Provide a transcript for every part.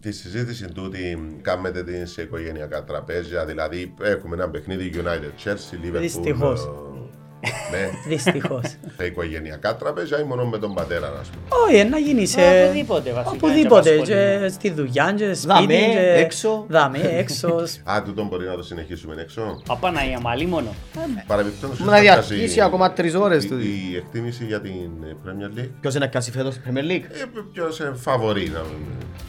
τη συζήτηση τούτη κάνετε την σε οικογενειακά τραπέζια, δηλαδή έχουμε ένα παιχνίδι United, Chelsea, Liverpool. Δυστυχώς. Ναι. Δυστυχώς. Τα οικογενειακά τραπέζια ή μόνο με τον πατέρα, α πούμε. Όχι, να γίνει σε. Οπουδήποτε. Και στη δουλειά, και σπίτι, έξω. Δάμε, έξω. Α, τούτον μπορεί να το συνεχίσουμε έξω. Απαναία, μαλλί μόνο. Παρεμπιπτόντως. Να διαρκήσει ακόμα 3 ώρες του. Η εκτίμηση για την Premier League. Ποιος είναι κασί φέτος στην Premier League. Ποιος είναι φαβορί.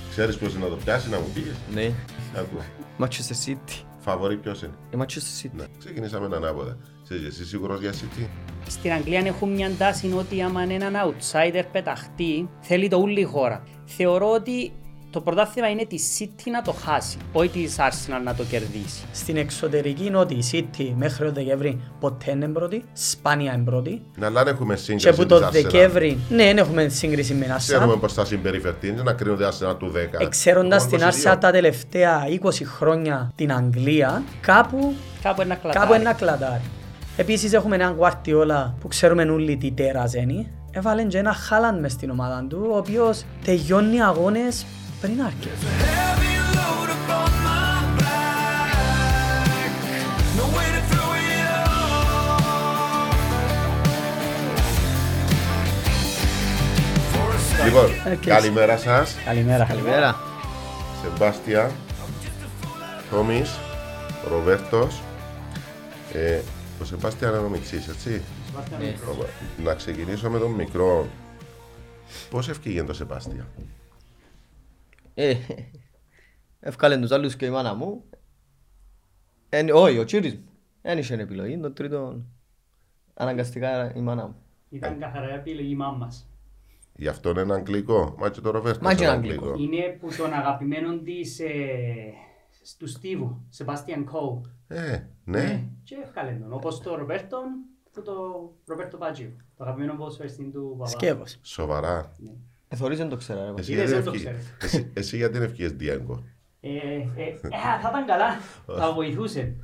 Ξέρεις ποιος να το πιάσει, να μου πεις. Ναι. Manchester City. Φαβορί ποιος είναι. Η Manchester City. Ξεκινήσαμε ανάποδα. Εσύ σίγουρος για City. Στην Αγγλία έχουν μια τάση ότι άμα έναν outsider πεταχτεί, θέλει το όλη η χώρα. Θεωρώ ότι το πρωτάθλημα είναι τη City να το χάσει, όχι τη Arsenal να το κερδίσει. Στην εξωτερική είναι ότι η City μέχρι το Δεκέμβρη ποτέ είναι πρώτη, σπάνια είναι πρώτη. Αλλά δεν έχουμε σύγκριση με την Arsenal. Ναι, δεν έχουμε σύγκριση με την Arsenal. Ξέρουμε πώς θα συμπεριφερθεί, να κρίνονται Arsenal του 10. Εξαιρώντας την Arsenal τα τελευταία 20 χρόνια την Αγγλία, κάπου ένα κλατάρι. Επίσης έχουμε έναν Guardiola που ξέρουμε όλοι τι τέρας είναι. Έβαλε και ένα Haaland μες στην ομάδα του, ο οποίος τελειώνει αγώνες πριν αρκετά. Λοιπόν, καλημέρα σας. Καλημέρα. Σεμπάστια, Τόμις, Ροβέρτος. Ο Σεμπάστιαν είναι ο μιξής, έτσι. Να ξεκινήσω με τον μικρό. Πώς ευκήγεν το Σεμπάστιαν. Ευκάλεν τους άλλους και η μάνα μου. Όχι, ο κύρις μου. Εν είχε επιλογή, τον τρίτον αναγκαστικά η μάνα μου. Ήταν καθαρά επιλογή μάμας. Γι' αυτό είναι ένα αγγλικό. Μα και το Ροβέρτο είναι αγγλικό. Είναι που τον αγαπημένον της του Στίβου, Sebastian Koo. Ναι. Και ευκάλεν τον, όπως το Ρομπέρτο, το Roberto Baggio, το αγαπημένο ποδοσφαιριστή του παπά. Σκεύος. Σοβαρά. Θωρείς δεν το ξέρα. Εσύ γιατί δεν ευκείες Διέγκο. Θα ήταν καλά, θα βοηθούσε.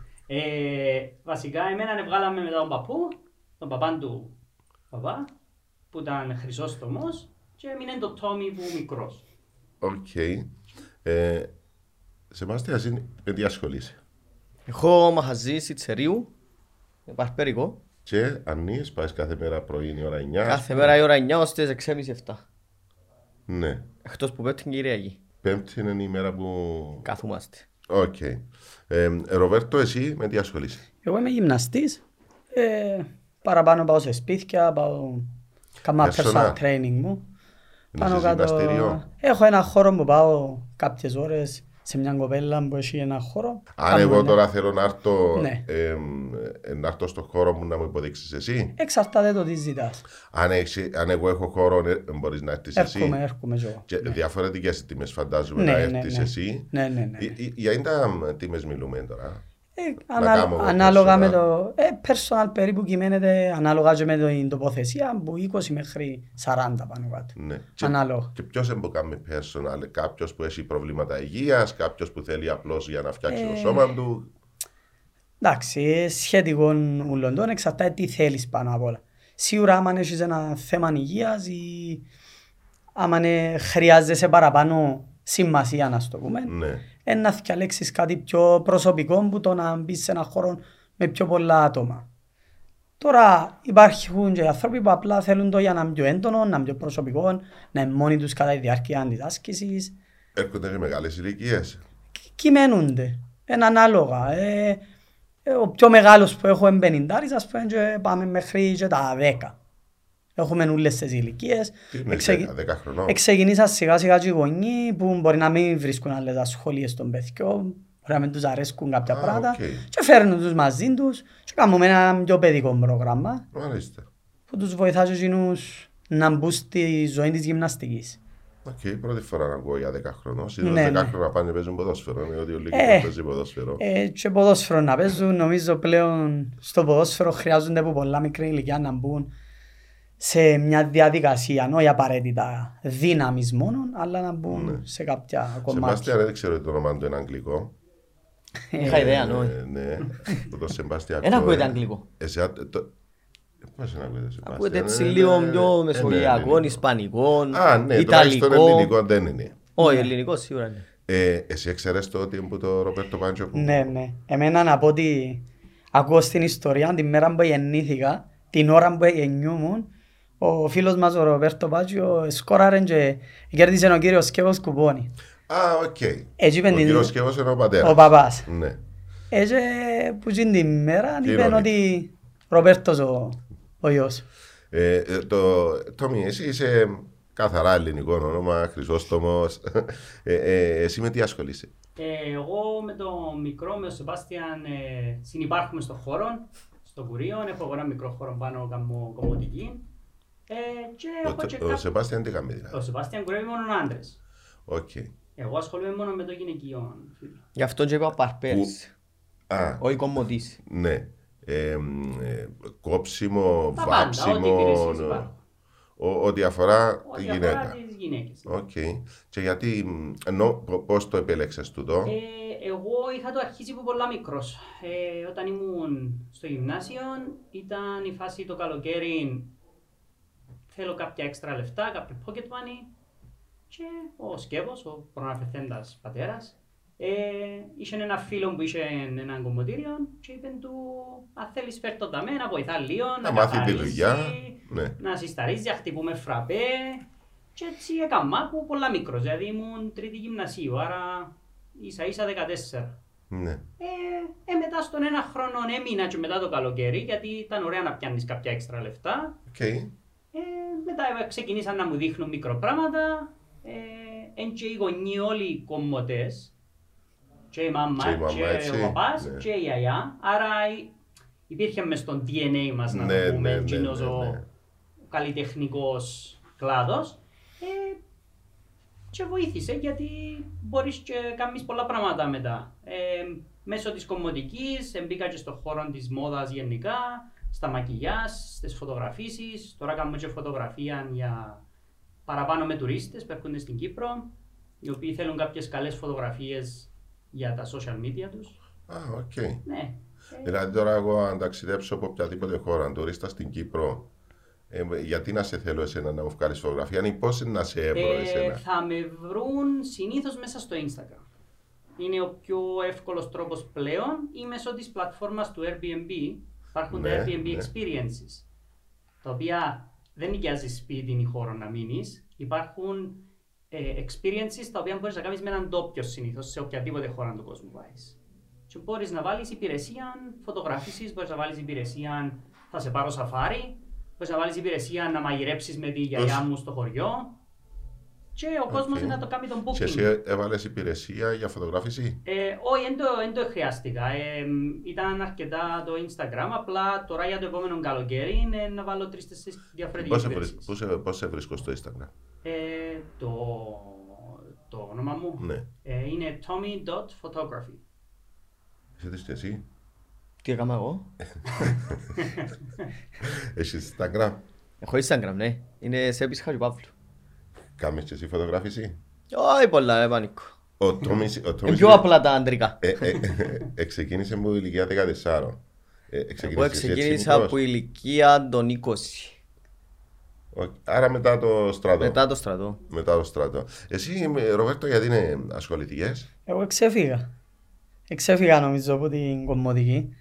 Βασικά εμένα βγάλαμε μετά τον παππού, τον παπάν του παπά, που ήταν Χρυσόστομος και έμεινε το Τόμι που μικρός. Οκ. Σεμπάστιαν, με τι ασχολείσαι. Εγώ μαχαζί σιτσερίου, παρπέρικο. Και ανείς, πάει κάθε μέρα πρωί η ώρα 9. Κάθε μέρα η ώρα 9 ως τις 6.30-7. Ναι. Εκτός που πέμπτη την Κυριακή. Πέμπτη είναι η μέρα που καθούμαστε. Οκ. Ροβέρτο, εσύ με τι ασχολείσαι. Εγώ είμαι γυμναστής. Παραπάνω πάω σε σπίτια, πάω κάμα personal training μου. Πάνω κάτω. Έχω ένα χώρο που πάω κάποιες ώρες. Σε μια κοπέλα που έχει ένα χώρο. Αν εγώ τώρα θέλω να έρθω, ναι. Να έρθω στο χώρο μου να μου υποδείξεις εσύ. Εξαρτάται το τι ζητάς. Αν εγώ έχω χώρο μπορείς να έρθεις εσύ. Έρχομαι εγώ. Ναι. Διαφορετικές τιμές φαντάζομαι να έρθεις εσύ. Ναι. Για τα τιμές μιλούμε τώρα. Ανάλογα με το personal περίπου κυμαίνεται, ανάλογα και με την τοποθεσία από 20 μέχρι 40 πάνω κάτω. Ναι. Και ποιος δεν μπορεί να κάνει personal, κάποιος που έχει προβλήματα υγείας, κάποιος που θέλει απλώς για να φτιάξει το σώμα του. Εντάξει, σχετικών ουλοντών εξαρτάται τι θέλεις πάνω απ' όλα. Σίγουρα άμα έχεις ένα θέμα υγείας ή άμα χρειάζεσαι παραπάνω σημασία να το πούμε. Ναι. Να διαλέξεις κάτι πιο προσωπικό που το να μπεις σε έναν χώρο με πιο πολλά άτομα. Τώρα υπάρχουν και άνθρωποι που απλά θέλουν το για να είναι πιο έντονο, να είναι πιο προσωπικό, να είναι μόνοι τους κατά τη διάρκεια της άσκησης. Έρχονται σε μεγάλες ηλικίες. Κυμαίνονται. Είναι ανάλογα. Ο πιο μεγάλος που έχω είναι 50, ας πούμε, και πάμε μέχρι και τα 10. Έχουμε όλες τις ηλικίες. Εξεκινήσα σιγά σιγά και οι γονείς που μπορεί να μην βρίσκουν άλλες ασχολίες των παιδιών, μπορεί να μην τους αρέσκουν κάποια πράγματα και φέρνουν τους μαζί τους και κάνουμε ένα πιο παιδικό πρόγραμμα που τους βοηθά και εκείνους να μπουν στη ζωή της γυμναστικής. Οκ, πρώτη φορά να ακούω για 10χρονών. Συνήθως 10χρονά πάνε να παίζουν ποδόσφαιρο, διότι όλοι παίζουν ποδόσφαιρο. Και ποδόσφαιρο να παίζουν, νομίζω πλέον στο ποδόσφαιρο χρειάζονται από πολλά μικρή ηλικία να μπουν σε μια διαδικασία, όχι απαραίτητα δύναμης μόνο, αλλά να μπουν σε κάποια κομμάτια. Σεμπάστιαν, δεν ξέρω το όνομα του, είναι αγγλικό. Είχα ιδέα, ναι. Το Σεμπάστιαν. Ένα ακούγεται αγγλικό. Πώς είναι αγγλικό, Σεμπάστιαν. Ακούγεται έτσι λίγο πιο μεσογειακών, ισπανικών, ιταλικών. Α, ναι, τώρα στο ελληνικό δεν είναι. Όχι, ελληνικό σίγουρα είναι. Εσύ εξαιρέσαι το ότι είναι το Ρομπέρτο Μπάγκιο που... Ναι, ναι. Εμένα να πω ότι ακούω στην ιστορία την μέρα που γεννήθηκα, την ώρα που γεννιούμουν, ο φίλος μας ο Ρομπέρτο Μπάγκιο σκόραρε και κέρδισε ο κύριος Σκεύος κουπόνι. Α, οκ. Ο κύριος Σκεύος είναι ο πατέρας. Ο παπάς. Ναι. Έτσι που γίνει την μέρα είπαν ότι Ρομπέρτος ο γιος. Τόμι, εσύ είσαι... Καθαρά ελληνικό όνομα, Χρυσόστομος. Εσύ με τι ασχολείσαι? Εγώ με τον μικρό, με τον Σεμπάστιαν, συνυπάρχουμε στον χώρο, στο κουρίο. Έχω ένα μικρό χώρο πάνω, κάνω κομμωτική. Ο Σεμπάστιαν τι κάνει δηλαδή? Ο Σεμπάστιαν κουρεύει μόνο άντρες. Εγώ ασχολούμαι μόνο με το γυναικείο. Γι' αυτό και είπα παρπέρας. Όχι κομμωτής. Ναι. Κόψιμο, βάψιμο. Ό,τι αφορά τη γυναίκα. Τις γυναίκες. Okay. Και γιατί, πώς το επέλεξες τούτο? Εγώ είχα το αρχίσει που πολλά μικρός. Όταν ήμουν στο γυμνάσιο ήταν η φάση το καλοκαίρι, θέλω κάποια έξτρα λεφτά, κάποιο pocket money, και ο Σκεύος, ο προαναφερθέντας πατέρας, είχε ένα φίλο που είχε ένα κομμωτήριο και είπε του αν θέλεις φέρ' το ταμέ, να βοηθά λίγο, να καθαρίσει, ναι, να συσταρίζει, να χτυπούμε φραπέ και έτσι έκανα που πολλά μικρός, δηλαδή ήμουν τρίτη γυμνασίου, άρα ίσα ίσα 14. Ναι. Μετά στον ένα χρόνο έμεινα και μετά το καλοκαίρι γιατί ήταν ωραία να πιάνεις κάποια έξτρα λεφτά. Okay. Μετά ξεκινήσαν να μου δείχνουν μικροπράγματα. Εν και οι γονείς όλοι κομμωτές, και η μάμα και ο παπάς και η γιαγιά, άρα υπήρχε μες στον DNA μας να το πούμε, κοινός ο καλλιτεχνικός κλάδος, και βοήθησε γιατί μπορείς και κάνεις πολλά πράγματα μετά. Μέσω της κομμωτικής μπήκα και στον χώρο της μόδας γενικά, στα μακιγιάζ, στις φωτογραφίσεις, τώρα κάνουμε και φωτογραφία για... Παραπάνω με τουρίστες που έρχονται στην Κύπρο, οι οποίοι θέλουν κάποιες καλές φωτογραφίες για τα social media τους. Α, οκ. Ναι. Δηλαδή τώρα εγώ αν ταξιδέψω από οποιαδήποτε χώρα, τουρίστα στην Κύπρο, γιατί να σε θέλω εσένα να μου βγάλεις φωτογραφία, ή πώς να σε έβρω εσένα? Θα με βρουν συνήθως μέσα στο Instagram. Είναι ο πιο εύκολος τρόπος πλέον ή μέσω της πλατφόρμας του Airbnb. Υπάρχουν τα Airbnb experiences, τα οποία... Δεν νοικιάζει σπίτι ή χώρο να μείνει. Υπάρχουν experiences τα οποία μπορεί να κάνει με έναν ντόπιο συνήθω σε οποιαδήποτε χώρα του κόσμου πάει. Και μπορεί να βάλει υπηρεσία φωτογράφηση, μπορεί να βάλει υπηρεσία θα σε πάρω σαφάρι, μπορεί να βάλει υπηρεσία να μαγειρέψει με τη γιαγιά μου στο χωριό. Και ο κόσμο να το κάνει τον booking. Και εσύ έβαλε υπηρεσία για φωτογράφηση? Όχι, δεν το χρειάστηκα. Ήταν αρκετά το Instagram. Απλά τώρα για το επόμενο καλοκαίρι είναι να βάλω 3-4 διαφορετικές υπηρεσίες. Πώς σε βρίσκω στο Instagram? Το όνομα μου είναι tommy.photography. Είσαι και εσύ? Τι έκανα εγώ? Έχεις Instagram? Έχω Instagram, ναι. Είναι σε επίσης Χατζοπαύλου. Κάμεις και εσύ φωτογράφηση? Όχι πολλά, ρε πανίκο. Πιο απλά τα αντρικά. Εξεκίνησε από ηλικία 14. Εγώ εξεκίνησα από ηλικία των 20. Άρα μετά το στρατό. Μετά το στρατό. Εσύ, Ροβέρτο, γιατί είναι ασχολητικές? Εγώ εξέφυγα. Νομίζω από την κομμωτική.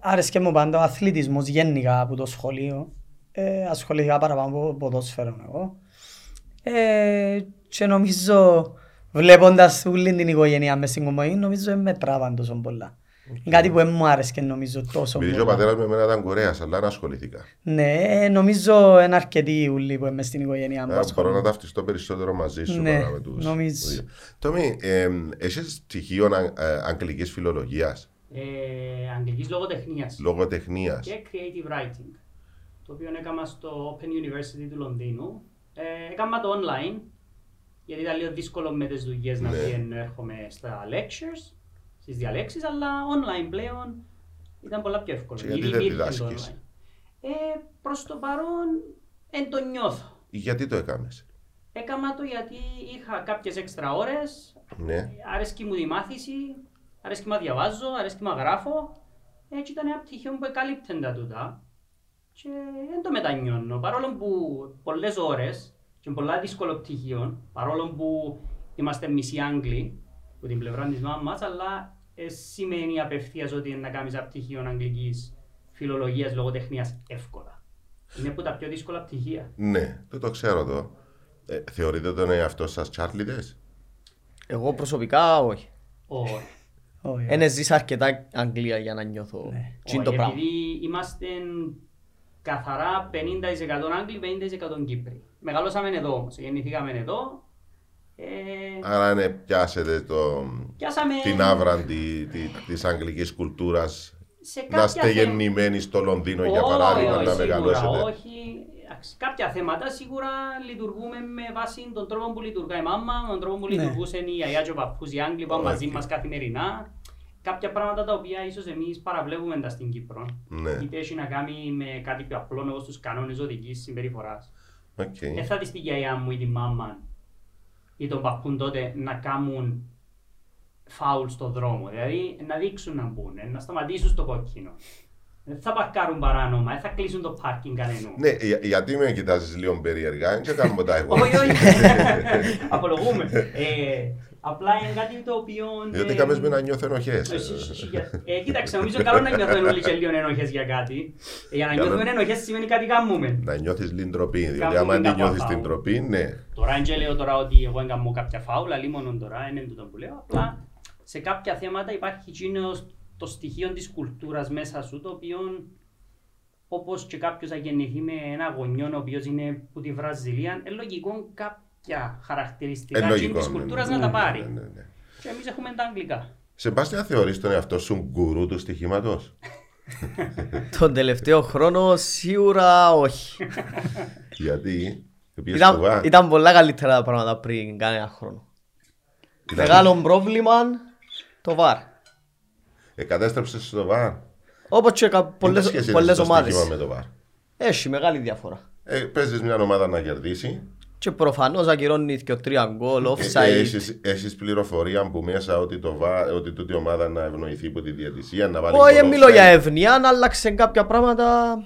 Άρεσκε μου πάντα ο αθλητισμός γενικά από το σχολείο. Ασχολήθηκα παραπάνω από ποδόσφαιρο εγώ. Και νομίζω, βλέποντας όλη την οικογένεια με στην κομμωή, νομίζω με τράβαν τόσο πολλά. Okay. Κάτι που δεν μου άρεσε και νομίζω τόσο πολύ. Επειδή ο πατέρας με εμένα ήταν Κορέας, αλλά ασχολήθηκα. Ναι, νομίζω είναι αρκετοί ούλοι που είμαι στην οικογένειά μου. Μπορώ να ταυτιστώ περισσότερο μαζί σου. Ναι, νομίζω. Τόμι, εσύ στοιχείο αγγλικής φιλολογίας? Αγγλικής λογοτεχνίας. Λογοτεχνίας. Και creative writing, το οποίο έκανα στο Open University του Λονδίνου. Έκανα το online, γιατί ήταν λίγο δύσκολο με τις δουλειές να έρχομαι στα lectures, στις διαλέξεις, αλλά online πλέον ήταν πολλά πιο εύκολο. Και γιατί δεν διδάσκεις? Προς το παρόν, εν το νιώθω. Γιατί το έκανες? Έκανα το γιατί είχα κάποιες έξτρα ώρες, αρέσκει μου τη μάθηση, αρέσκει μου να διαβάζω, αρέσκει μου να γράφω. Έτσι ήταν ένα πτυχίο που εκάλυπτε τα τούτα. Και δεν το μετανιώνω, παρόλο που πολλές ώρες και πολλά δύσκολο πτυχίων, παρόλο που είμαστε μισοί Άγγλοι από την πλευρά της μάμας, αλλά σημαίνει απευθείας ότι να κάνεις ένα πτυχίο αγγλικής φιλολογίας, λογοτεχνίας εύκολα. Είναι από τα πιο δύσκολα πτυχία. Ναι, το ξέρω το. Θεωρείτε τον εαυτό σας τσάρλιτες? Εγώ προσωπικά όχι. Όχι. Εν ζήσα αρκετά Αγγλία για να νιώθω. Ναι. Επειδή είμαστε καθαρά 50% Άγγλοι, 50% Κύπροι. Μεγαλώσαμε εδώ όμως, γεννηθήκαμε εδώ. Άρα ναι, πιάσετε την άβρα της αγγλικής κουλτούρας. Να είστε γεννημένοι στο Λονδίνο για παράδειγμα να μεγαλώσετε. Όχι, κάποια θέματα σίγουρα λειτουργούμε με βάση τον τρόπο που λειτουργά η μάμα, τον τρόπο που λειτουργούσε η γιαγιά και ο παππούς οι Άγγλοι που ήταν μαζί μας καθημερινά. Κάποια πράγματα τα οποία ίσως εμείς παραβλέπουμε στην Κύπρο. Είτε έχει να κάνει με κάτι πιο απλό, εγώ στους κανόνες οδικής συμπεριφοράς. Δεν θα δεις τη γιαγιά μου ή τη μάμα ή τον παππούν τότε να κάνουν φάουλ στον δρόμο, δηλαδή να δείξουν να μπουν, να σταματήσουν στο κόκκινο. Δεν θα παρκάρουν παράνομα, δεν θα κλείσουν το πάρκινγκ κανέναν. Ναι, γιατί με κοιτάζεις λίγο περίεργα, δεν ξέρω ποτά εγώ. Όχι, όχι, απολογούμε. Απλά είναι κάτι το οποίο... Διότι κάμες με να νιώθω ενοχές. Κοίταξε, νομίζω καλό να νιώθω λίγο ενοχές για κάτι. Για να νιώθουμε ενοχές σημαίνει κάτι κάνουμε. Να νιώθεις λίγο ντροπή, διότι άμα δεν νιώθεις την ντροπή, ναι. Τώρα δεν λέω τώρα ότι εγώ έκανα κάποια φάουλα, λίμωνον τώρα, είναι το που λέω. Απλά σε κάποια θέματα υπάρχει το στοιχείο της κουλτούρας μέσα σου, το οποίο όπως και κάποιος θα γεννηθεί με ένα γονιό ο οποίος είναι από τη Βραζιλία, είναι λογικό κάποια χαρακτηριστικά της κουλτούρας να τα πάρει. Ναι. Και εμείς έχουμε τα αγγλικά. Σεμπάστια, θεωρείς τον εαυτό σου γκουρού του στοιχήματος? Τον τελευταίο χρόνο σίγουρα όχι. Γιατί? Ήταν πολλά καλύτερα τα πράγματα πριν κανένα χρόνο. Μεγάλο πρόβλημα το VAR. Εκατέστρεψες στο VAR. Όπως και πολλές ομάδες. Έχει μεγάλη διαφορά. Παίζεις μια ομάδα να κερδίσει. Και προφανώς ακυρώνει και τρία γκολ, offside. Έχεις πληροφορία που μέσα ότι τούτη ομάδα να ευνοηθεί από τη διαιτησία, να βάλει γκολ. Όχι, μιλώ για ευνοία, να άλλαξε κάποια πράγματα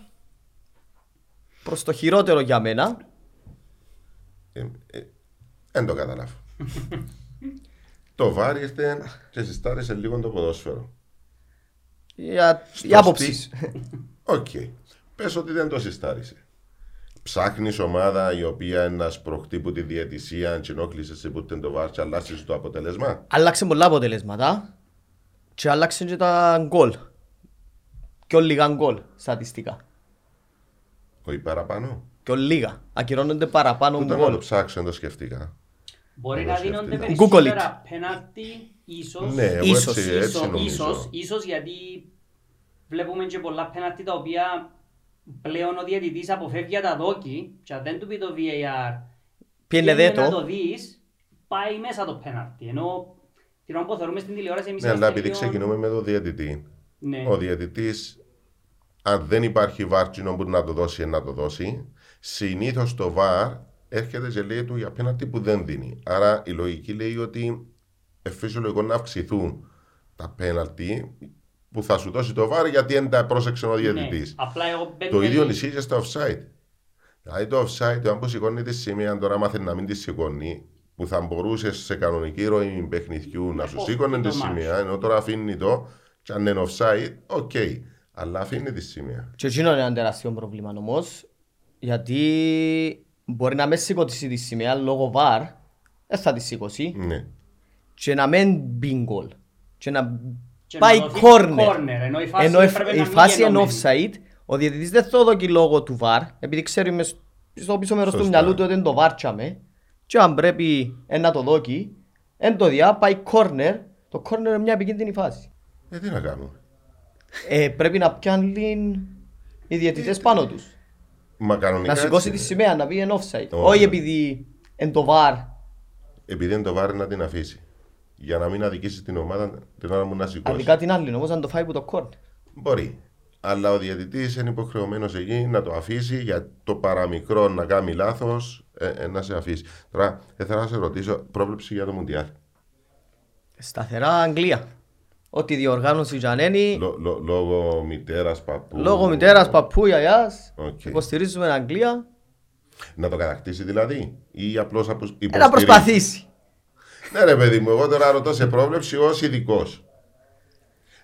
προς το χειρότερο για μένα. Δεν το καταλάβω. Το VAR ήρθε και συστάρισε λίγο το ποδόσφαιρο. Η άποψη. Οκ. Πες ότι δεν το συστάρισε. Ψάχνεις ομάδα η οποία να σπροχτεί που τη διαιτησία, τσινόκλησε σε που το VAR και αλλάσεις το αποτέλεσμα. Άλλαξε πολλά αποτελέσματα και άλλαξε και τα γκολ. Πιο λίγα γκολ στατιστικά. Όχι παραπάνω. Πιο λίγα. Ακυρώνονται παραπάνω γκολ. Όταν το ψάξω δεν το σκεφτήκα. Μπορεί να δίνονται περισσότερα πέναλτι, ίσως γιατί βλέπουμε και πολλά πέναλτι τα οποία πλέον ο διαιτητής αποφεύγει τα δόκι και αν δεν του πει το VAR και να το δεις, πάει μέσα το πέναλτι. Ενώ την ώρα που θεωρούμε στην τηλεόραση εμείς... Ναι, αλλά επειδή ξεκινούμε με το διαιτητή. Ο διαιτητής, αν δεν υπάρχει βάρτσινο που να το δώσει, συνήθως το VAR έρχεται και λέει του για πέναλτι που δεν δίνει. Άρα η λογική λέει ότι φυσιολογικό να αυξηθούν τα πέναλτι που θα σου δώσει το VAR γιατί δεν τα πρόσεξε ο διαιτητής. Το ίδιο ισχύει στο offside. Δηλαδή το offside, αν που σηκώνει τη σημαία, τώρα μάθαινε να μην τη σηκώνει, που θα μπορούσε σε κανονική ροή παιχνιδιού να σου σήκωνε τη σημαία, ενώ τώρα αφήνει το, και αν είναι offside, οκ. Αλλά αφήνει τη σημαία. Και εκείνο είναι ένα τεράστιο πρόβλημα όμως, γιατί μπορεί να με σηκώσει τη σημαία λόγω VAR, δεν θα τη σηκώσει. Ναι. Και να μην μπει γκολ. Και να πάει κόρνερ. Ενώ η φάση είναι offside, ο διαιτητής δεν θα δοκεί λόγω του VAR, επειδή ξέρουμε στο πίσω μέρος του μυαλού του ότι δεν το βάρτσαμε. Και αν πρέπει να το δοκεί, εν το διά, πάει κόρνερ. Το κόρνερ είναι μια επικίνδυνη φάση. Τι να κάνουμε. Πρέπει να πιάνουν οι διαιτητές πάνω τους. Να σηκώσει τη σημαία, να πει εν offside. Όχι επειδή εν το VAR. Επειδή εν το VAR να την αφήσει. Για να μην αδικήσεις την ομάδα την ώρα μου να σηκώσει. Αδικά την άλλη όμως αν το φάει από το κόρν. Μπορεί. Αλλά ο διαιτητής είναι υποχρεωμένος εκεί να το αφήσει για το παραμικρό να κάνει λάθος να σε αφήσει. Τώρα θέλω να σε ρωτήσω πρόβλεψη για το Μουντιάλ. Σταθερά Αγγλία. Ότι διοργάνωση Γιαννένη. Λόγω μητέρας παππού. Λόγω μητέρας παππού, γιαγιάς. Υποστηρίζουμε Αγγλία. Να το κατακτήσει δηλαδή ή απλώς υποστηρίζει. Να προσπαθήσει. Ναι, ρε παιδί μου, εγώ τώρα ρωτώ σε πρόβλεψη ως ειδικός.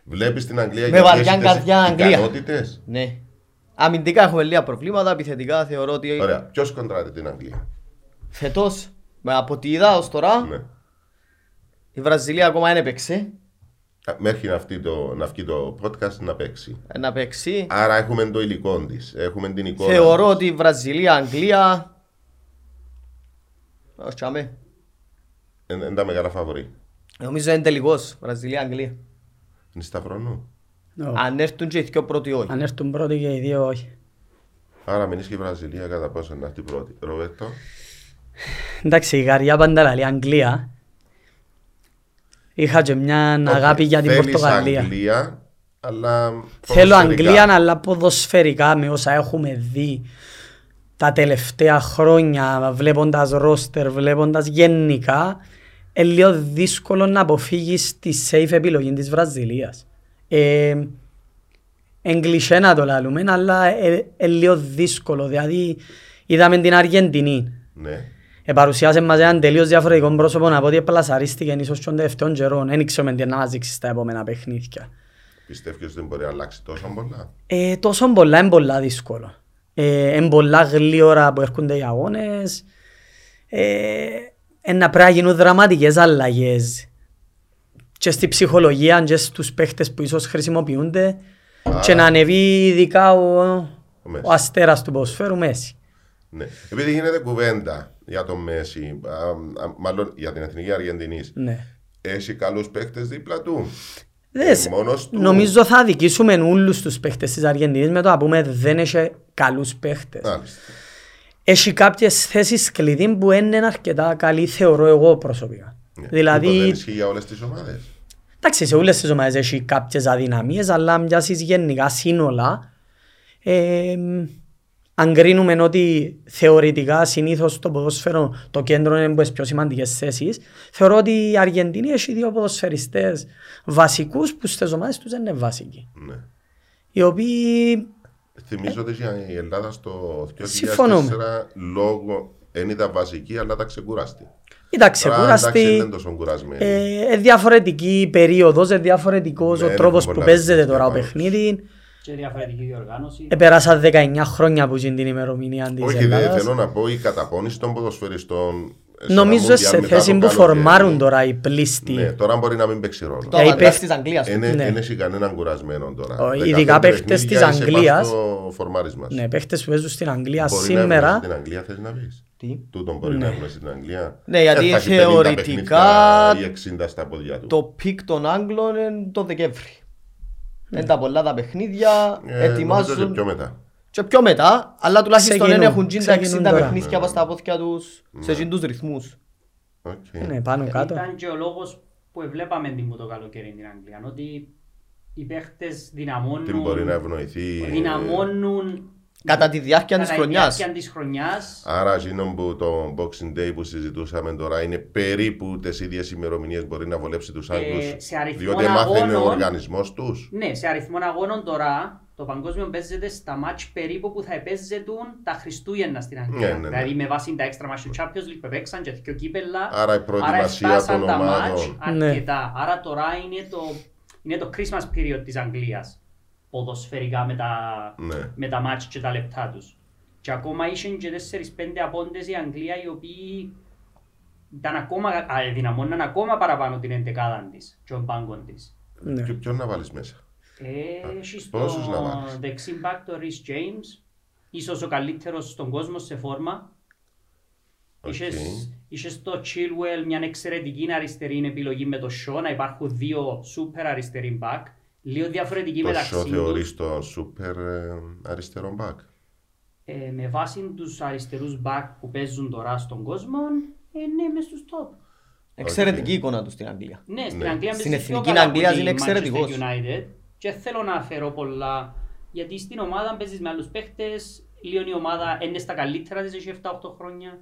Βλέπεις την Αγγλία με βαριά καρδιά Αγγλία. Ναι. Αμυντικά έχουμε λίγα προβλήματα, επιθετικά θεωρώ ότι. Ωραία. Ποιος κοντράται την Αγγλία? Φετός, από τη είδα ως τώρα, ναι. Η Βραζιλία ακόμα δεν έπαιξε. Μέχρι να βγει το podcast να παίξει. Να παίξει. Άρα έχουμε το υλικό της. Έχουμε την εικόνα. Θεωρώ της. Ότι η Βραζιλία, Αγγλία. Ως τσάμε. Είναι τα μεγάλα φαβορί. Νομίζω είναι τελικός. Βραζιλία, Αγγλία. Είναι σταυρώνου. No. Αν έρθουν και οι δύο πρώτοι όχι. Αν έρθουν πρώτοι και οι δύο όχι. Άρα μην είσαι και η Βραζιλία κατά πόσο να έρθει πρώτη. Ροβέρτο. Εντάξει, η καρδιά πάντα λαλεί Αγγλία. Είχα και μια αγάπη για την Πορτογαλία. Αγγλία, αλλά θέλω Αγγλία, αλλά ποδοσφαιρικά με όσα έχουμε δει τα τελευταία χρόνια, βλέποντας ρόστερ, βλέποντας γενικά, είναι λίγο δύσκολο να αποφύγεις τη safe επιλογή της Βραζιλίας. Εγκλισέ να το λαλούμε, αλλά είναι λίγο δύσκολο. Δηλαδή, είδαμε την Αργεντινή. Ναι. Παρουσιάσε μας έναν τελείως διαφορετικό πρόσωπο από ότι επλασαρίστηκε ίσως των τελευταίων καιρών. Δεν ήξερε τι να μας δείξει στα επόμενα παιχνίδια. Πιστεύεις ότι δεν μπορεί να αλλάξει τόσο πολλά? Τόσο πολλά είναι πολλά δύσκολο. Είναι πολλά γλύωρα που έρχονται οι αγώνες. Να πρέπει να γίνουν δραματικές αλλαγές. Και στη ψυχολογία και στους παίχτες που ίσως χρησιμοποιούνται. Και να ανεβεί ειδικά ο αστέρας του ποδοσφαίρου Μέση. Ναι. Επειδή γίνεται κουβέντα για τον Μέση, μάλλον για την Εθνική Αργεντινής, ναι. Έχει καλούς παίχτες δίπλα του. Δες, νομίζω θα δικήσουμε όλους τους παίχτες της Αργεντινής με το να πούμε δεν έχει καλούς παίχτες. Έχει κάποιες θέσεις κλειδί που είναι αρκετά καλή, θεωρώ εγώ προσωπικά. Ναι. Δηλαδή, δεν ισχύει για όλες τις ομάδες. Εντάξει, σε όλες τις ομάδες έχει κάποιες αδυναμίες, αλλά μοιάζεις γενικά σύνολα. Αν κρίνουμε ότι θεωρητικά συνήθως το ποδόσφαιρο, το κέντρο είναι πιο σημαντικές θέσεις, θεωρώ ότι η Αργεντινή έχει δύο ποδοσφαιριστές βασικούς που στις ομάδες τους δεν είναι βασικοί. Ναι. Οι οποίοι... Θυμίζω ότι η Ελλάδα στο 2004 λόγω δεν ήταν βασική αλλά τα ξεκουράστη. Ήταν ξεκουράστη, διαφορετική περίοδος, διαφορετικός ο τρόπος που παίζεται τώρα ο παιχνίδι. Και διαφορετική διοργάνωση. Επέρασα 19 χρόνια που γίνει την ημερομηνία της Ελλάδας. Όχι, θέλω να πω η καταπώνηση των ποδοσφαιριστών. Νομίζω σε θέση που φορμάρουν τώρα οι πλήστοι. Ναι, τώρα μπορεί να μην παίξει ρόλο. Τώρα παίχτες της Αγγλίας. Δεν έχει κανέναν κουρασμένο τώρα. Ειδικά παίχτες της Αγγλίας. Ναι, παίχτες που παίζουν στην Αγγλία σήμερα. Στην Αγγλία θες να βγεις. Τούτον μπορεί να έχουμε στην Αγγλία. Ναι, γιατί θεωρητικά το πικ των Άγγλων είναι το Δεκέμβρη. Είναι τα πολλά τα παιχνίδια, ετοιμάζουν και πιο μετά, αλλά τουλάχιστον δεν έχουν γίνει τα 60 παιχνίδια από τα πόδια τους σε γίνει τους ρυθμούς. Είναι πάνω κάτω. Ήταν και ο λόγος που βλέπαμε την καλοκαίρι την Αγγλία, ότι οι παίχτες δυναμώνουν κατά τη διάρκεια της χρονιάς. Άρα το Boxing Day που συζητούσαμε τώρα είναι περίπου τις ίδιες ημερομηνίες μπορεί να βολέψει τους Άγγλους, διότι μάθαινε ο οργανισμός τους. Ναι, σε αριθμό αγώνων τώρα το παγκόσμιο παίζεται στα μάτς περίπου που θα επέζετουν τα Χριστούγεννα στην Αγγλία. Ναι, ναι, ναι. Δηλαδή με βάση τα έξτρα μάτς του Champions League που παίξαν και δύο κύπελλα. Άρα η προετοιμασία των ομάδων. Αρκετά. Άρα τώρα είναι το Christmas period της Αγγλίας. Ποδοσφαιρικά με τα μάτς και τα λεπτά τους. Και ακόμα είχαν και 4-5 απόντες η Αγγλία οι οποίοι δυναμώναν ακόμα παραπάνω την εντεκάδα της και τον πάγκο της. Ναι. Και ποιον να βάλεις μέσα? Έχεις τον δεξί μπακ το Ρις Τζέιμς, ίσως ο καλύτερος στον κόσμο σε φόρμα. Είχες το Chilwell, μια εξαιρετική αριστερή επιλογή με το Shaw, να υπάρχουν δύο σούπερ αριστερή μπακ. Λίγο διαφορετική μεταξύ τους. Το θεωρείς το σούπερ αριστερό μπακ? Με βάση τους αριστερούς μπακ που παίζουν τώρα στον κόσμο, ναι, μες στους top. Εξαιρετική εικόνα του στην Αγγλία. Ναι, στην Αγγλία μες στους πιο καλά που είναι εξαιρετικός. Και θέλω να αφαιρώ πολλά, γιατί στην ομάδα παίζεις με άλλους παίχτες, λίγο η ομάδα είναι στα καλύτερα της, έχει 7-8 χρόνια.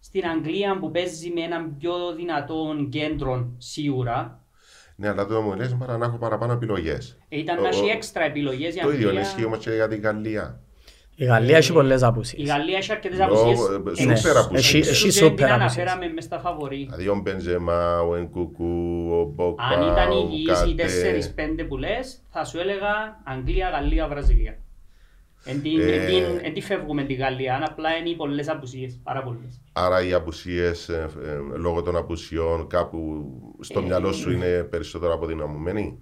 Στην Αγγλία που παίζει με έναν πιο δυνατόν κέντρο σίγουρα. Ναι, αλλά το μου λες παρά να έχω παραπάνω επιλογές. Ήταν να έχει έξτρα επιλογές για Αγγλία. Το ίδιο ισχύει όμως και για την Γαλλία. Η Γαλλία έχει πολλές απουσίες. Η Γαλλία έχει αρκετές απουσίες. Σούπερ απουσίες. Έχει σούπερ απουσίες. Δηλαδή ο Μπενζεμά, ο Ενκουκού, ο Μποκπά, ο Κάτε. Αν ήταν υγιείς οι 4-5 που λες, θα σου έλεγα Αγγλία, Γαλλία, Βραζιλία. Εν τι φεύγουμε τη Γαλλία, αν απλά είναι πολλές απουσίες, πάρα πολλές. Άρα οι απουσίες, λόγω των απουσιών, κάπου στο μυαλό σου είναι περισσότερο αποδυναμωμένοι.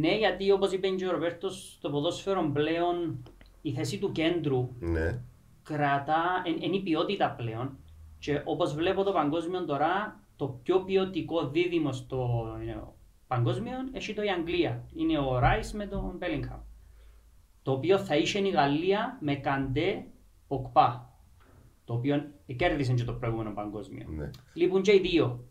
Ναι, γιατί όπως είπε και ο Ροβέρτος, το ποδόσφαιρο πλέον, η θέση του κέντρου ναι. κρατά, είναι η ποιότητα πλέον. Και όπως βλέπω το παγκόσμιο τώρα, το πιο ποιοτικό δίδυμο στο παγκόσμιο έχει το η Αγγλία. Είναι ο Ράις με τον Μπέλιγχαμ. Το οποίο θα είχε η Γαλλία με Καντέ Ποκπά. Το οποίο κέρδισε και το προηγούμενο παγκόσμιο. Ναι. Λείπουν και οι δύο.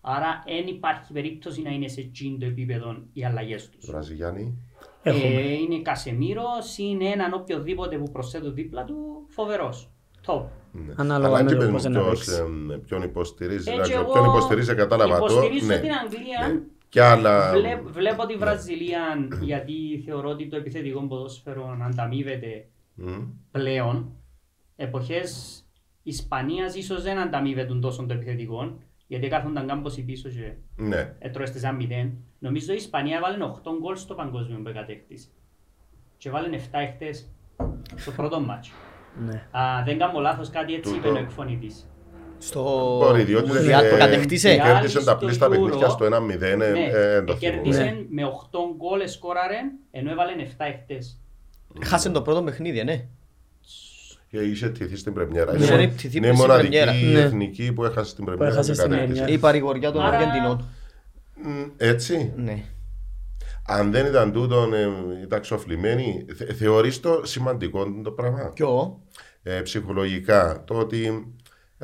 Άρα δεν υπάρχει περίπτωση να είναι σε εκείνο το επίπεδο οι αλλαγές τους. Βραζιλιάνοι. Είναι Κασεμίρος, είναι έναν οποιοδήποτε που προσθέτω δίπλα του, φοβερός. Top. Ναι. Ανάλογα με το πώς να παίξει. Ποιον υποστηρίζει, κατάλαβα το. Υποστηρίζω ναι. την Αγγλία. Ναι. Και άλλα... Βλέπω τη Βραζιλία γιατί θεωρώ ότι το επιθετικό ποδόσφαιρο ανταμείβεται πλέον. Εποχές Ισπανίας ίσως δεν ανταμείβεται τόσο το επιθετικό. Γιατί κάθονταν κάμπος πίσω και έτρωες τις 0. Νομίζω η Ισπανία βάλει 8 γκολ στο παγκόσμιο που κατέκτησε. Και βάλει 7 εχτές στο πρώτο μάτσο. Δεν κάνω λάθος, κάτι έτσι είπε ο εκφωνητής. Στο Μουντιάλ που κατέκτησε. Κέρδισαν τα πλήστα παιχνίδια στο 1-0. Κέρδισαν με 8 γκολ σκόραρεν, ενώ έβαλε 7 εχτές. Χάσαν το πρώτο παιχνίδι, ναι. Και είχε τηθεί στην πρεμιέρα. Είναι η μοναδική εθνική που έχασε την πρεμιέρα. Η παρηγοριά των Αργεντινών. Έτσι. Ναι. Αν δεν ήταν τούτον, ήταν ξοφλημένοι. Θεωρείς το σημαντικό το πράγμα. Ποιο? Ψυχολογικά. Το ότι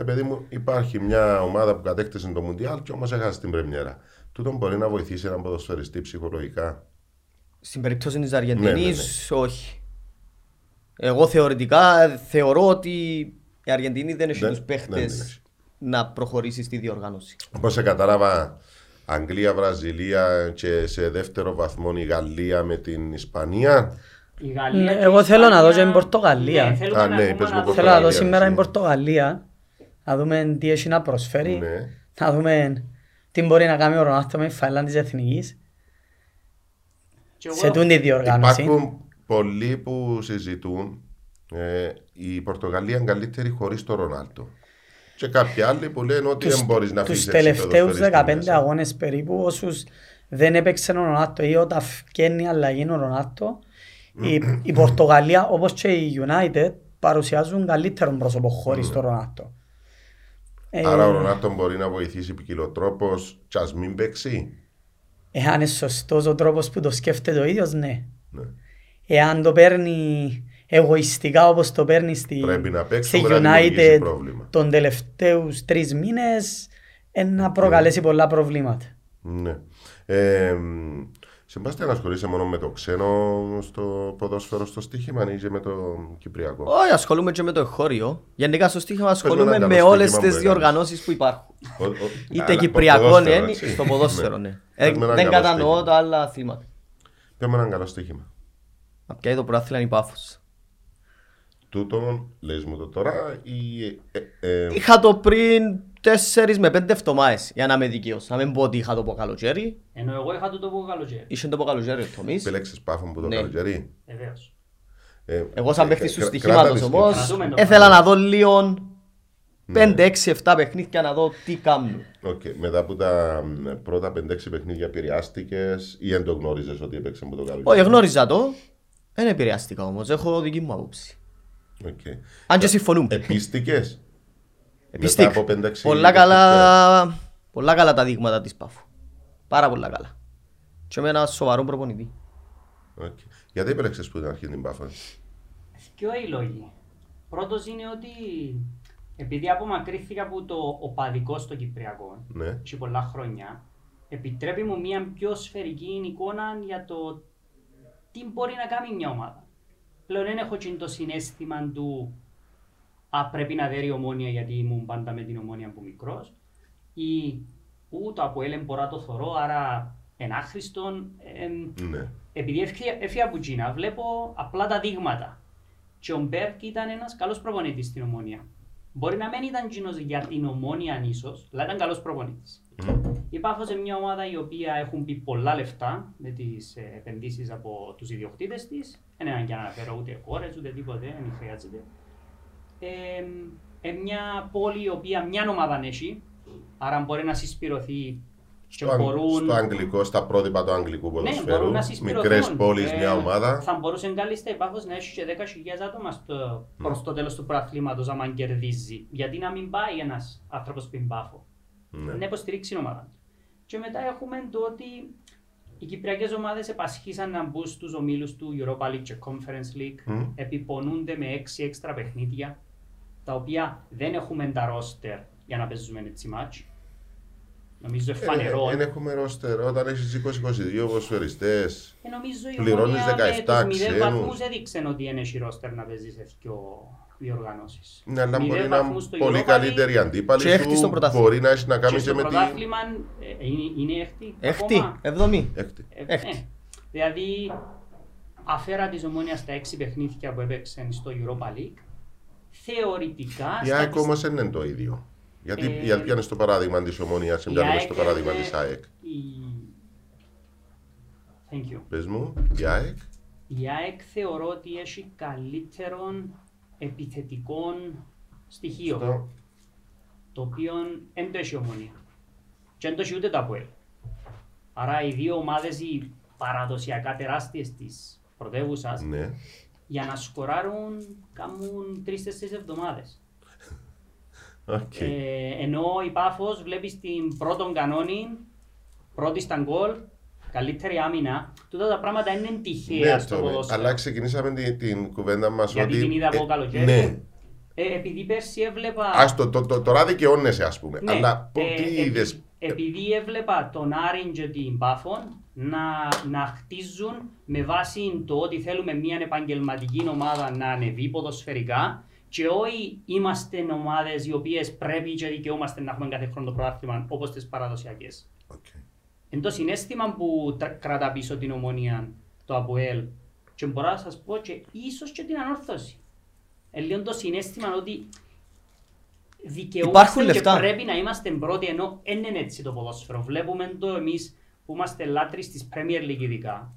παιδί μου, υπάρχει μια ομάδα που κατέκτησε το Μουντιάλ και όμως έχασε την πρεμιέρα. Τούτον μπορεί να βοηθήσει έναν ποδοσφαιριστή ψυχολογικά. Στην περίπτωση της Αργεντινής, όχι. Εγώ θεωρητικά θεωρώ ότι η Αργεντινή δεν έχει τους παίχτες να προχωρήσει στη διοργάνωση. Όπως σε κατάλαβα, Αγγλία, Βραζιλία και σε δεύτερο βαθμό η Γαλλία με την Ισπανία. Εγώ θέλω να δω και την Πορτογαλία. Θέλω να δω σήμερα την Πορτογαλία, να δούμε τι έχει να προσφέρει, να δούμε τι μπορεί να κάνει ο Ρονάλντο με φαίλαν της Εθνικής. Σε τούτη διοργάνωση. Πολλοί που συζητούν η Πορτογαλία είναι καλύτερη χωρίς τον Ρονάλντο. Και κάποιοι άλλοι που λένε ότι δεν μπορείς να αφήσεις. Τους τελευταίους 15 αγώνες περίπου, όσους δεν έπαιξε ο Ρονάλντο ή όταν φκένει αλλαγή ο Ρονάλντο, η Πορτογαλία όπως και η United παρουσιάζουν καλύτερον πρόσωπο χωρίς τον Ρονάλντο. Άρα ο Ρονάλντο μπορεί να βοηθήσει ποικιλοτρόπος και ας μην παίξει. Εάν είναι σωστός ο τρόπος που το σκέφτεται ο ίδιος, ναι. Εάν το παίρνει εγωιστικά όπως το παίρνει στη United των τελευταίους 3 μήνες, να προκαλέσει πολλά προβλήματα. Ναι. Σεμπάστια, να ασχολείσαι μόνο με το ξένο στο ποδόσφαιρο, στο στοίχημα ή και με το κυπριακό? Όχι, ασχολούμαι και με το εγχώριο. Γενικά στο στοίχημα ασχολούμαι με όλες τις διοργανώσεις που υπάρχουν. Είτε κυπριακό, ναι, στο ποδόσφαιρο, ναι. Δεν κατανοώ τα άλλα αθλήματα. Πέμε έναν καλό στοίχημα. Απ' και το προάθλημα είναι η Παφος. Τούτον, λες μου το τώρα ή... Είχα το πριν 4 με 5 εβδομάδες, για να είμαι δικαίος. Να μην πω ότι είχα το πω καλοκαίρι. Ενώ εγώ είχα το πω καλοκαίρι. Είχε το πω καλοκαίρι ο Τομής. Επέλεξες Παφον που το καλοκαίρι. Βεβαίως. Εγώ σαν παίχτης του στοιχήματος όμως, ήθελα να δω λίγο 5-6-7 παιχνίδια να δω τι κάνουν. Μετά από τα πρώτα 5-6 παιχνίδια επηρεάστηκες ή δεν το γνώριζες ότι έπαιξε που το καλοκαίρι? Όχι, γνώριζα το. Δεν επηρεάστηκα όμως, έχω δική μου άποψη. Αν και συμφωνούμε. Επίστηκες? Επίστηκα. Πολλά καλά τα δείγματα της Πάφου. Πάρα πολλά καλά. Και με ένα σοβαρό προπονητή. Γιατί επέλεξες που ήταν αρχήν την Πάφου? Και οι λόγοι. Πρώτος είναι ότι επειδή απομακρύθηκα από το οπαδικό στο Κυπριακό και πολλά χρόνια, επιτρέπει μου μια πιο σφαιρική εικόνα για το τι μπορεί να κάνει μια ομάδα. Πλέον δεν έχω το συναίσθημα του «Α, πρέπει να δέρει η Ομόνοια γιατί ήμουν πάντα με την Ομόνοια που μικρός» ή «Ου, το Αποέλ μπορώ να το θωρώ, άρα ενάχρηστον». Επειδή έφυγα από Κίνα, βλέπω απλά τα δείγματα. και ο Μπερκ ήταν ένας καλός προπονητής στην Ομόνια. Μπορεί να μην ήταν κοινός για την Ομόνια ίσως, αλλά ήταν καλός προπονητής. Η Πάφος είναι μια ομάδα η οποία έχουν πει πολλά λεφτά με τις επενδύσεις από τους ιδιοκτήτες της. Δεν έναν και αναφέρω ούτε χώρες ούτε τίποτε, δεν χρειάζεται. Μια πόλη η οποία μια ομάδα έχει, άρα μπορεί να συσπηρωθεί. Στο αγγλικό, στα πρότυπα του αγγλικού ποδοσφαίρου, μικρές πόλεις, μια ομάδα. Θα μπορούσε κάλλιστα η Πάφος να έχει και 10.000 άτομα προς το τέλος του προαθλήματος, αν κερδίζει. Γιατί να μην πάει ένας άνθρωπος στην Πάφο, να υποστηρίξει η ομάδα. Και μετά έχουμε το ότι οι κυπριακές ομάδες επασχίσαν να μπουν στους ομίλους του Europa League και Conference League. Επιπονούνται με 6 έξτρα παιχνίδια, τα οποία δεν έχουμε τα ρόστερ για να παίζουμε έτσι μάτς. Νομίζω φανερό. Δεν έχουμε ρόστερ. Όταν έχεις 20-22 ποδοσφαιριστές, πληρώνεις 17 ξένους. Με 0 βαθμούς έδειξαν ότι δεν έχει ρόστερ να παίζεις σε δύο οργανώσεις. Ναι, αλλά μπορεί να είναι πολύ καλύτερη αντίπαλη σου. Μπορεί να έχει να κάνει και με την. Το πρωτάθλημα είναι έκτη. Δηλαδή, αφέρα της Ομόνιας στα 6 παιχνίδια που έπαιξαν στο Europa League, θεωρητικά. Η ΑΕΚ όμως δεν είναι το ίδιο. Γιατί πιάνε στο παράδειγμα της Ομόνιας, συμπιάνουμε στο παράδειγμα της ΑΕΚ. Πες μου, η ΑΕΚ. Η ΑΕΚ θεωρώ ότι έχει καλύτερον επιθετικό στοιχείο, το οποίο δεν το έχει η Ομόνια και δεν το έχει ούτε το ΑΠΟΕΛ. Άρα οι δύο ομάδες, οι παραδοσιακά τεράστιες της πρωτεύουσας, για να σκοράρουν κάνουν 3-4 εβδομάδες. Ενώ η Πάφος βλέπεις την πρώτον κανόνι, πρώτη στα γκολ, καλύτερη άμυνα. Τούτα τα πράγματα είναι τυχαία στο ποδόσφαιρο. Αλλά ξεκινήσαμε την κουβέντα μας γιατί ότι... την είδα από καλοκαίρι. Ναι. Επειδή πέρσι έβλεπα... Τώρα δικαιώνεσαι ας πούμε. Ναι. Αλλά τι είδες... Επειδή έβλεπα τον Άρην και την Πάφον να χτίζουν με βάση το ότι θέλουμε μια επαγγελματική ομάδα να ανεβεί ποδοσφαιρικά. Και όχι είμαστε ομάδες οι οποίες πρέπει και δικαιούμαστε να έχουμε κάθε χρόνο το πρωτάθλημα όπως τις παραδοσιακές. Εν το συνέστημα που κρατά πίσω την Ομόνια, το ΑΠΟΕΛ, και μπορώ να σας πω και ίσως και την Ανόρθωση. Λίγο το συνέστημα ότι δικαιούμαστε και πρέπει να είμαστε πρώτοι, ενώ δεν είναι έτσι το ποδόσφαιρο. Βλέπουμε το εμείς που είμαστε λάτρεις της Premier League ειδικά.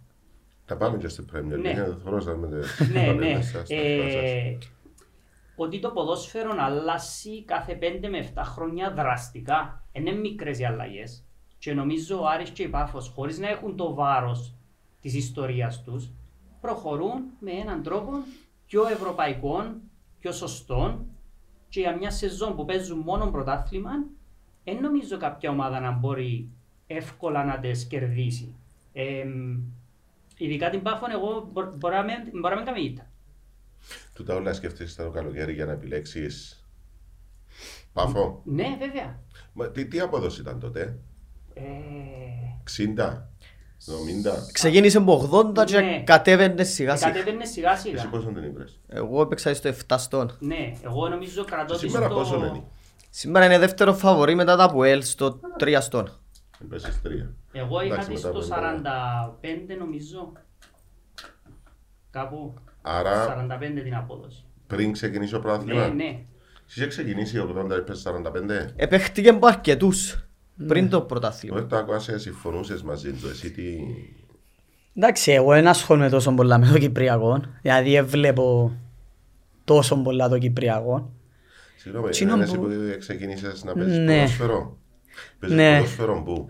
Θα πάμε και στην Premier League. Ότι το ποδόσφαιρο αλλάζει κάθε 5 με 7 χρόνια δραστικά. Είναι μικρές οι αλλαγές. Και νομίζω ο Άρης και η Πάφος, χωρίς να έχουν το βάρος της ιστορίας τους, προχωρούν με έναν τρόπο πιο ευρωπαϊκό, πιο σωστό. Και για μια σεζόν που παίζουν μόνο πρωτάθλημα, δεν νομίζω κάποια ομάδα να μπορεί εύκολα να τις κερδίσει. Ειδικά την Πάφον, εγώ μπορώ να μην κάνω ήττα. Τούτα όλα σκέφτεσαι το καλοκαίρι για να επιλέξεις Πάφο. Ναι, βέβαια. Μα, τι απόδοση ήταν τότε, 60, 70. Ξεκίνησε με 80 και κατέβαινε σιγά σιγά. Εσύ πόσο την είπες? Εγώ έπαιξα στο 7 στόν. Ναι, εγώ νομίζω κρατώ τη σήμερα πόσο μένει? Σήμερα είναι δεύτερο φαβορί μετά τα ΑΠΟΕΛ στο 3 στόν. Έπαιξες 3. Εγώ είχα τη στο 45 νομίζω. Κάπου. Άρα, 45 την απόδοση. Πριν ξεκινήσει ο πρωτάθλημα. Ναι. Εσύ ξεκινήσει ο 45. Επέχτηκε από αρκετούς πριν το πρωτάθλημα. Όχι, το ακούσα, συμφωνούσες μαζί του. Εσύ τι. Εντάξει, εγώ δεν ασχολούμαι τόσο πολλά με το Κυπριακό. Δηλαδή, δεν βλέπω τόσο πολλά το Κυπριακό. Συγγνώμη, εσύ που ξεκινήσες να παίζεις ποδόσφαιρο. Παίζεις ποδόσφαιρο πού?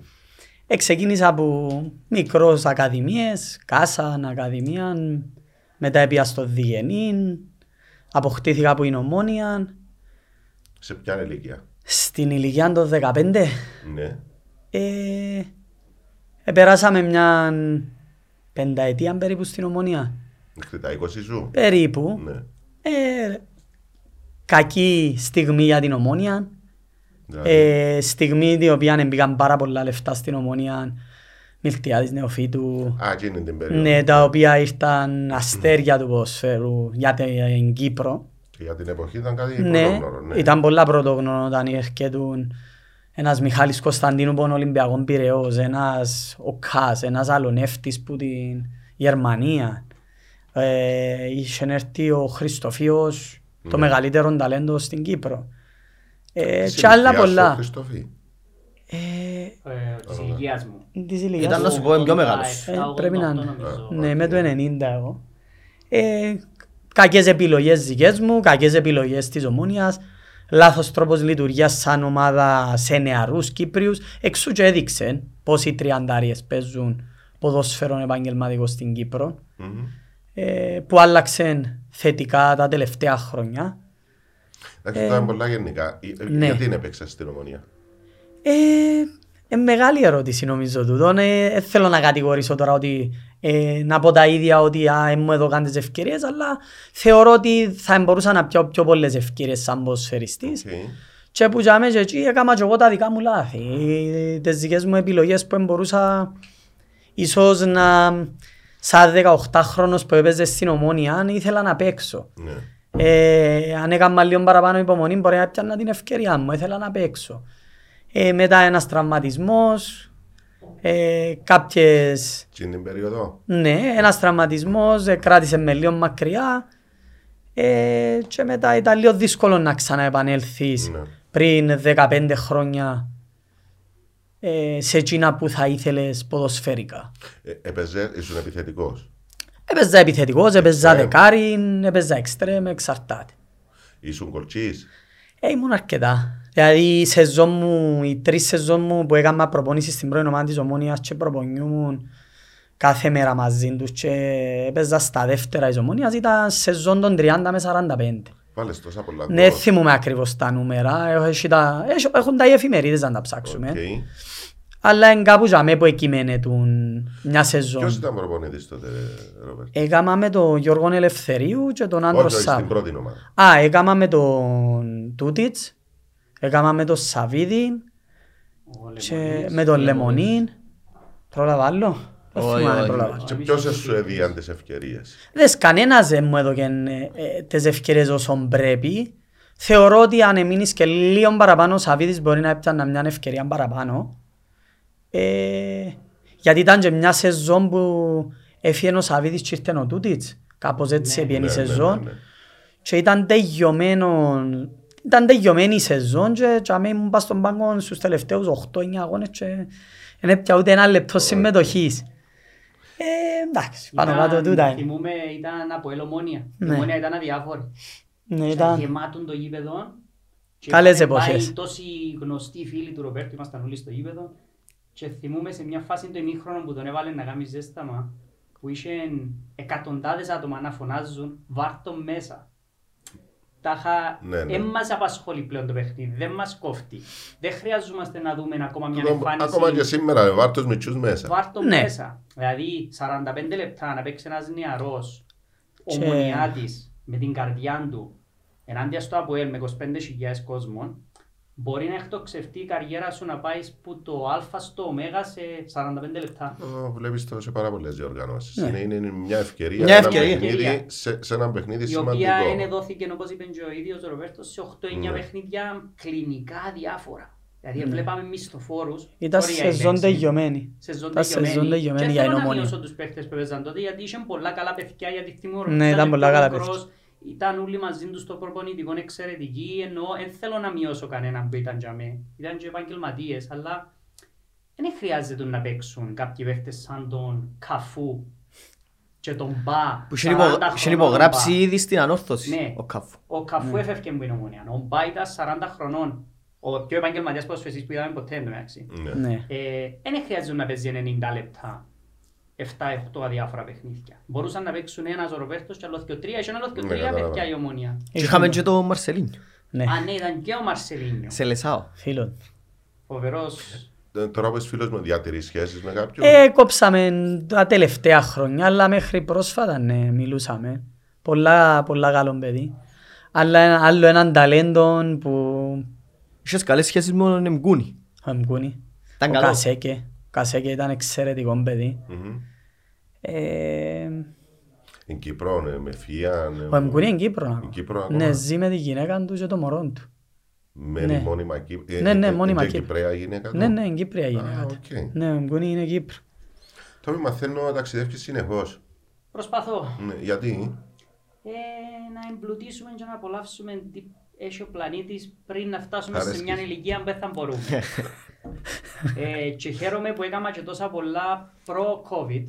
Ξεκίνησα από μικρές ακαδημίες, Κάσαν, Ακαδημία. Μετά πήγα στο Διγενήν, αποκτήθηκα από την Ομόνια. Σε ποια ηλικία? Στην ηλικία των 15. Ναι. Περάσαμε μια πενταετία περίπου στην Ομόνια. Μέχρι τα 20 σου. Περίπου. Ναι. Κακή στιγμή για την Ομόνια. Δηλαδή. Στιγμή την οποία μπήκαν πάρα πολλά λεφτά στην Ομόνια. Μιλτιά της Νεοφύτου, ναι, τα οποία ήρθαν αστέρια του ποδοσφαίρου για την Κύπρο. Και για την εποχή ήταν κάτι πρωτόγνωρο. Ναι, ήταν πολλά πρωτόγνωρο όταν έρχεται ένας Μιχάλης Κωνσταντίνου που είναι Ολυμπιακών Πειραιός, ένας Οκάς, ένας Αλονεύτης που την Γερμανία. είχε έρθει ο Χριστοφίος, ναι, το μεγαλύτερο ταλέντο στην Κύπρο. Και άλλα πολλά. Της ηλικίας μου. Της ηλικίας μου. Ήταν να σου πω πιο μεγάλος. Πρέπει να είναι. Ναι, με το 90 εγώ. Κακές επιλογές δικές μου, κακές επιλογές της Ομόνιας. Λάθος τρόπος λειτουργίας σαν ομάδα σε νεαρούς Κύπριους. Εξού και έδειξε πως οι τριαντάριες παίζουν ποδόσφαιρον επαγγελματικό στην Κύπρο. Που άλλαξαν θετικά τα τελευταία χρόνια. Εντάξει, τώρα είναι πολλά γενικά. Γιατί είναι παίξα στην Ομόνια? Μεγάλη ερώτηση νομίζω τούτον. Θέλω να κατηγορήσω τώρα ότι να πω τα ίδια ότι μου έδωκαν τις ευκαιρίες, αλλά θεωρώ ότι θα μπορούσα να πιω πιο πολλές ευκαιρίες σαν ποδοσφαιριστής. Και που για μέσα εκεί έκανα και εγώ τα δικά μου λάθη, τις δικές μου επιλογές που μπορούσα ίσως να... Σαν 18χρονος που έπαιζε στην Ομόνια, αν ήθελα να παίξω. Αν έκανα λίγο παραπάνω υπομονή, μπορεί να πιάνω την ευκαιρία μου, ήθελα να παίξω. Μετά ένας τραυματισμός, κάποιες... Στην περίοδο. Ναι, ένας τραυματισμός, κράτησε με λίγο μακριά και μετά ήταν λίγο δύσκολο να ξαναεπανέλθεις πριν 15 χρόνια σε εκείνα που θα ήθελες ποδοσφαίρικα. Ήσουν επιθετικός? Έπαιζα επιθετικός, έπαιζα δεκάριν, έπαιζα εξτρέμ, εξαρτάται. Ήσουν κορτσής? Ήμουν αρκετά. Δηλαδή οι τρεις σεζόν μου που έκανα προπόνηση στην πρώην ομάδα της Ομόνιας και προπονιούμουν κάθε μέρα μαζί τους και έπαιζα στα δεύτερα της Ομόνιας, ήταν σεζόν των 30 με 45. Βάλες τόσα πολλά. Ναι, θυμούμε ακριβώς τα νούμερα, έχουν τα εφημερίδες να τα ψάξουμε. Αλλά είναι κάπου για μένα που εκειμένε μια σεζόν. Ποιος ήταν προπονητής τότε, Ρόμπερτ? Έκανα με τον Γιώργο Ελευθερίου και τον Άντρο Σάββα. Όχι, στην πρώτη ομάδα. Έκανα με τον Τούτιτς, έκανα με τον Σαββίδη, με τον Λεμονίν. Προλαβάλλω. Και ποιος σου έδιαν τις ευκαιρίες? Δες, κανένας δεν μου έδωκε τις ευκαιρίες όσων πρέπει. Θεωρώ ότι αν εμείνεις και λίγο παραπάνω ο Σαββίδης μπορεί να έπιανε μια ευκαιρία παραπάνω. Γιατί ήταν και μια σεζόν που έφυγε ο Σαββίδης και ήρθε ο Τούτιτς. Κάπως έτσι έπιανε η σεζόν. Και ήταν τελειωμένη η σεζόν και ήμουν πας στον πάγκο στους τελευταίους 8-9 αγώνες και δεν έπια ούτε ένα λεπτό συμμετοχής. Εντάξει, πάνω κάτω τούτα. Θυμούμε, ήταν από Ελομόνια. Η Ομόνια ήταν αδιάφορη. Γεμάτον το γήπεδο. Καλές εποχές. Πάει τόσοι γνωστοί φίλοι του Ρομπέρτου, ήμασταν όλοι στο γήπεδο. Και θυμούμε σε μια φάση το ημίχρονο που τον έβαλε να κάνει ζέσταμα, που είχε εκατοντάδες άτομα να φωνάζουν βάρτο μέσα. Τάχα, δεν μας απασχολεί πλέον το παιχνίδι, δεν μας κόφτει. Δεν χρειαζόμαστε να δούμε ακόμα μια εμφάνιση. Ακόμα και σήμερα, βάρτος μητσούς μέσα. Βάρτο μέσα. Δηλαδή, 45 λεπτά να παίξει ένας νεαρός Ομονιάτης με την καρδιά του ενάντια στο ΑΠΟΕΛ με 25.000 κόσμων, μπορεί να εκτοξευτεί η καριέρα σου να πάει που το α στο ω σε 45 λεπτά. Βλέπεις το σε πάρα πολλές διοργανώσεις. Είναι μια ευκαιρία, σε ένα παιχνίδι σημαντικό. Η οποία είναι δόθηκε, όπως είπε και ο ίδιος ο Ροβέρτος, σε 8-9 παιχνίδια κλινικά διάφορα. Δηλαδή βλέπαμε μισθοφόρους. Ήταν σεζόν τελειωμένη. Και θέλω να μειώσω τους παίχτες που έπαιζαν τότε, γιατί είχαν πολλά καλά παιδιά, γιατί ήταν όλοι μαζί τους στο προπονητικό εξαιρετικοί, ενώ δεν θέλω να μειώσω κανέναν που ήταν για μένα. Ήταν και επαγγελματίες, αλλά δεν χρειάζεται να παίξουν κάποιοι παίχτες σαν τον Καφού και τον Μπα. Που είχε υπογράψει ήδη στην Ανόρθωση, ναι, ο Καφού. Ο Καφού έφευκε με την Ομόνια, ο Μπα ήταν 40 χρονών. Ο πιο επαγγελματίας προσφεσής που είδαμε ποτέ, εντάξει. Δεν χρειάζεται να παίζει 90 λεπτά. 7-8 αδιάφορα παιχνίδια. Μπορούσαν να παίξουν ένας ο Ροβέρτος και άλλος και ο τρία, και άλλος και ο τρία παιδιά η Ομόνια. Και είχαμε και τον Μαρσελίνιο. Α, ναι, ήταν και ο Μαρσελίνιο. Σε Λεσάο. Φίλος. Φοβερός. Τώρα πες φίλος με διατηρείς σχέσεις με κάποιον? Κόψαμε τα τελευταία χρόνια, αλλά μέχρι πρόσφατα ναι, μιλούσαμε. Πολλά καλό παιδί. Αλλά άλλο έναν ταλέντο που... Είχες καλές σχέσεις μόνο με τον Εμγκούνι. Ο Εμγκούνι. Ο Κασέκε. Κασέκε ήταν εξαιρετικό παιδί. Εν Κύπρο, με φία... Ο Εμκούνι εν Κύπρο. Ναι, ζει με τη γυναίκα του και το μωρό του. Μένει μόνιμα Κύπρο. Ναι, μόνιμα Κύπρο. Είναι Κυπραία γυναίκα του. Ναι, είναι Κυπραία γυναίκα του. Ναι, ο Εμκούνι είναι Κύπρο. Τώρα μαθαίνω να ταξιδεύεις συνεχώς. Προσπαθώ. Ναι, γιατί? Να εμπλουτίσουμε και να απολαύσουμε τι έχει ο πλανήτης πριν να φτάσουμε σε μια ηλικία που θα μπορούμε. Και χαίρομαι που έκανα και τόσα πολλά προ-COVID.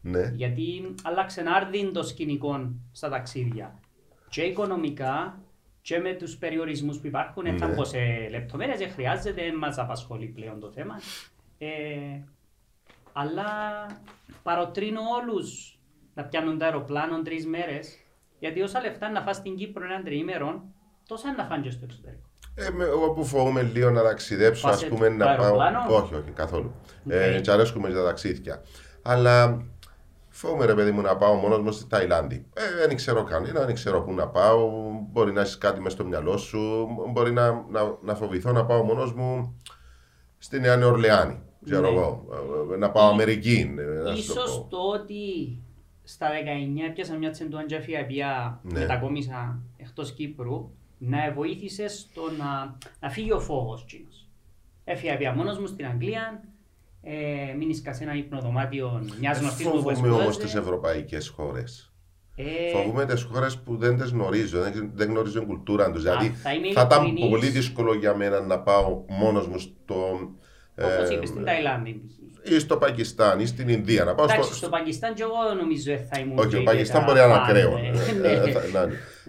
Ναι. Γιατί άλλαξε άρδιν το σκηνικό στα ταξίδια. Και οικονομικά και με τους περιορισμούς που υπάρχουν. Ναι. Θα πω σε λεπτομέρειες, δεν χρειάζεται, δεν μας απασχολεί πλέον το θέμα. Αλλά παροτρύνω όλους να πιάνουν το αεροπλάνο 3 μέρες, γιατί όσα λεφτά να φας στην Κύπρο έναν 3 ημερών, τόσα να φάνε και στο εξωτερικό. Εγώ που φοβούμαι λίγο να ταξιδέψω, ας πούμε, να πάω. Όχι, καθόλου. Κι αρέσκουμε για τα ταξίδια. Αλλά φοβούμαι, ρε παιδί μου, να πάω μόνος μου στη Ταϊλάνδη. Δεν ξέρω κανένα, δεν ξέρω πού να πάω. Μπορεί να έχεις κάτι μες στο μυαλό σου. Μπορεί να φοβηθώ να πάω μόνος μου στη Νέα Νεορλεάνη. Ξέρω εγώ. Να πάω Αμερική. Ίσως το ότι στα 19 πιάσα μια τσεντουάντζαφια η οποία μετακόμισα εκτός Κύπρου, να βοήθησε στο να φύγει ο φόβος τσίνος. Έφυγα πια μόνος μου στην Αγγλία, μείνησκα σε ένα υπνοδωμάτιο μιας γνωστής μου που έσπουδαζε. Φοβούμαι όμως τις ευρωπαϊκές χώρες. Φοβούμαι τις χώρες που δεν τις γνωρίζω, δεν γνωρίζω την κουλτούρα τους. Δηλαδή θα ήταν πολύ δύσκολο για μένα να πάω μόνος μου στο... Όπως είπες στην Ταϊλάνδη. Ή στο Πακιστάν ή στην Ινδία. Να πάω στο Πακιστάν και εγώ νομίζω θα ήμουν... Όχι, το Πακιστάν μπορεί να είναι ακραίο.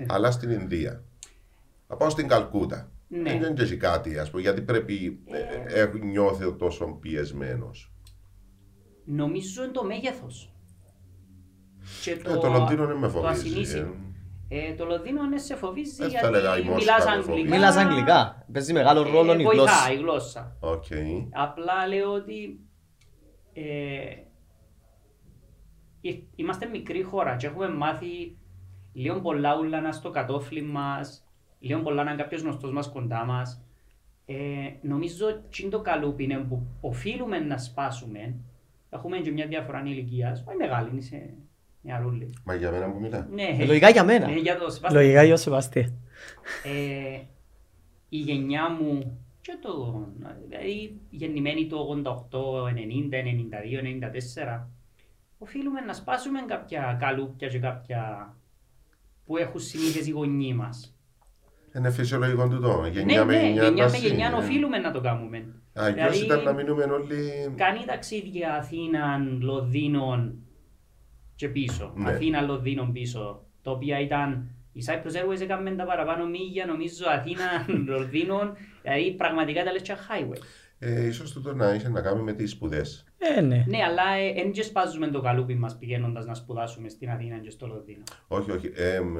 Αλλά στην Ινδία. Να πάω στην Καλκούτα. Ναι. Δεν έχει κάτι, ας πούμε, γιατί πρέπει νιώθω τόσο πιεσμένος. Νομίζω είναι το μέγεθος. Το Λονδίνο δεν με φοβίζει. Το Λονδίνο δεν σε φοβίζει γιατί μιλάς αγγλικά. Παίζει μεγάλο ρόλο η γλώσσα. Βοηθά η γλώσσα. Okay. Απλά λέω ότι είμαστε μικρή χώρα και έχουμε μάθει λίγο πολλά ούλανα στο κατόφλι μας. Λέω πολλά να είναι κάποιος γνωστός μας κοντά μας. Νομίζω ότι είναι το καλούπι είναι που οφείλουμε να σπάσουμε. Έχουμε και μια διαφορά ηλικίας. Όχι μεγάλη, είναι σε μια ρούλη. Μα για μένα που μιλά. Ναι. Λογικά για μένα. Για το Σεβαστή. Λογικά για το Σεβαστή. Η γενιά μου και το... Δηλαδή γεννημένη το 88, 90, 92, 94. Οφείλουμε να σπάσουμε κάποια καλούπια και κάποια που έχουν συνήθες οι γονείς μας. Είναι φυσιολογικό τούτο. Γενιά με γενιά οφείλουμε να το κάνουμε. Αλλιώς ήταν να μείνουμε όλοι... Κάνει ταξίδια Αθήναν, Λονδίνων και πίσω. Ναι. Αθήνα, Λονδίνων πίσω. Τα οποία ήταν... Η Cyprus Airways έκαμε τα παραπάνω μίλια, νομίζω, Αθήνα, Λονδίνων. Δηλαδή πραγματικά τα λες και highway. Ίσως τούτο να είχε να κάνει με τις σπουδές. Ναι, αλλά δεν και σπάζουμε το καλούπι μας πηγαίνοντας να σπουδάσουμε στην Αθήνα και στο Λονδίνο. Όχι.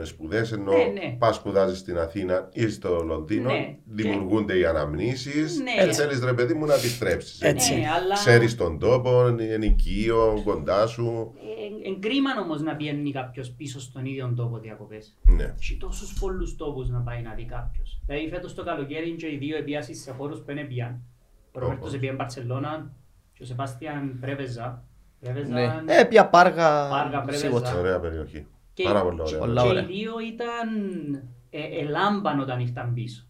Σπουδές ενώ πας σπουδάζεις στην Αθήνα ή στο Λονδίνο, δημιουργούνται οι αναμνήσεις, θέλεις ρε παιδί μου να επιστρέψεις. Ξέρεις τον τόπο, ενοικείο, κοντά σου. Εγκρίμαν όμως να πηγαίνει κάποιος πίσω στον ίδιο τόπο διακοπές. Έχει τόσους πολλούς τόπους να πάει να δει κάποιος. Δηλαδή φέτος το καλοκαίρι και οι δύο επιάσεις σε χώρους που δεν πιάνουν. Ο Ροπέρτος έπιε Μπαρσελώνα και ο Σεβάστιαν Πρέβεζα. Έπιε Πάργα Πρέβεζα. Ωραία περιοχή. Πάρα πολύ ωραία. Και οι δύο ήταν ελάμπαν όταν ήρθαν πίσω.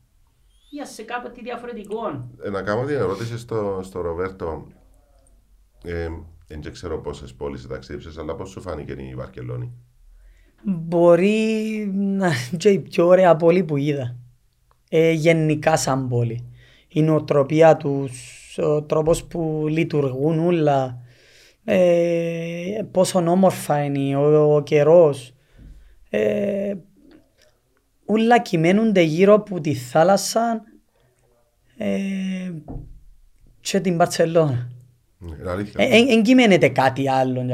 Για σε κάτι διαφορετικό. Να κάνω την ερώτηση στο Ροβέρτο. Δεν ξέρω πόσες πόλεις ταξίδεψες, αλλά πώς σου φάνηκε η Βαρκελόνη? Μπορεί να είναι η πιο ωραία πόλη που είδα. Γενικά σαν πόλη. Η νοοτροπία τους, ο τρόπος που λειτουργούν όλα, πόσο όμορφα είναι ο καιρός. Όλα κυμαίνονται γύρω από τη θάλασσα και την Μπαρσελόνα. Εν κυμαίνεται κάτι άλλο.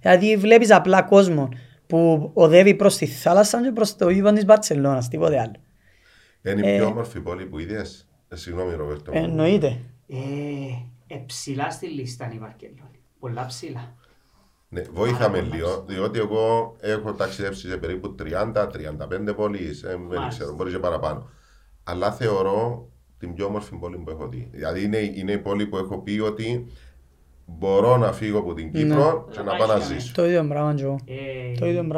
Δηλαδή βλέπεις απλά κόσμο που οδεύει προς τη θάλασσα και προς το ίδιο της Μπαρσελόνας, τίποτε άλλο. Είναι η πιο όμορφη πόλη που είδες? Συγγνώμη, Ροβέρτο. Εννοείται. Ψηλά στη λίστα η Βαρκελόνη. Πολλά ψηλά. Ναι, βοήθαμε λίγο, διότι εγώ έχω ταξιδέψει σε περίπου 30-35 πόλεις. Δεν ξέρω, μπορεί και παραπάνω. Αλλά θεωρώ την πιο όμορφη πόλη που έχω δει. Δηλαδή είναι η πόλη που έχω πει ότι μπορώ να φύγω από την Κύπρο και να πάω να ζήσω. Το ίδιο πράγμα, Τζο.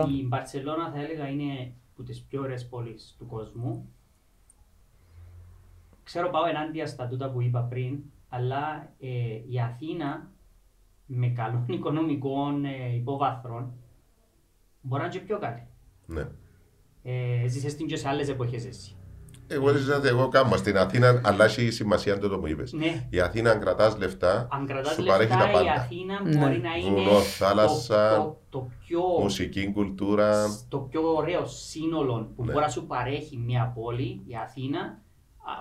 Η Μπαρσελόνα, θα έλεγα, είναι από τις πιο ωραίες πόλεις του κόσμου. Ξέρω πάω ενάντια στα τούτα που είπα πριν, αλλά η Αθήνα με καλών οικονομικών υποβάθρων Μπορεί να είναι και πιο κάτι. Ναι. Ζήσες την και σε άλλες εποχές εσύ. Εγώ κάμα στην Αθήνα, αλλά έχει σημασία αν το μου είπες. Ναι. Η Αθήνα, αν κρατάς λεφτά, σου παρέχει τα πάντα. Η Αθήνα μπορεί να είναι βουνό, θάλασσα, το πιο, μουσική, κουλτούρα. Το πιο ωραίο σύνολο που μπορεί να σου παρέχει μια πόλη, η Αθήνα,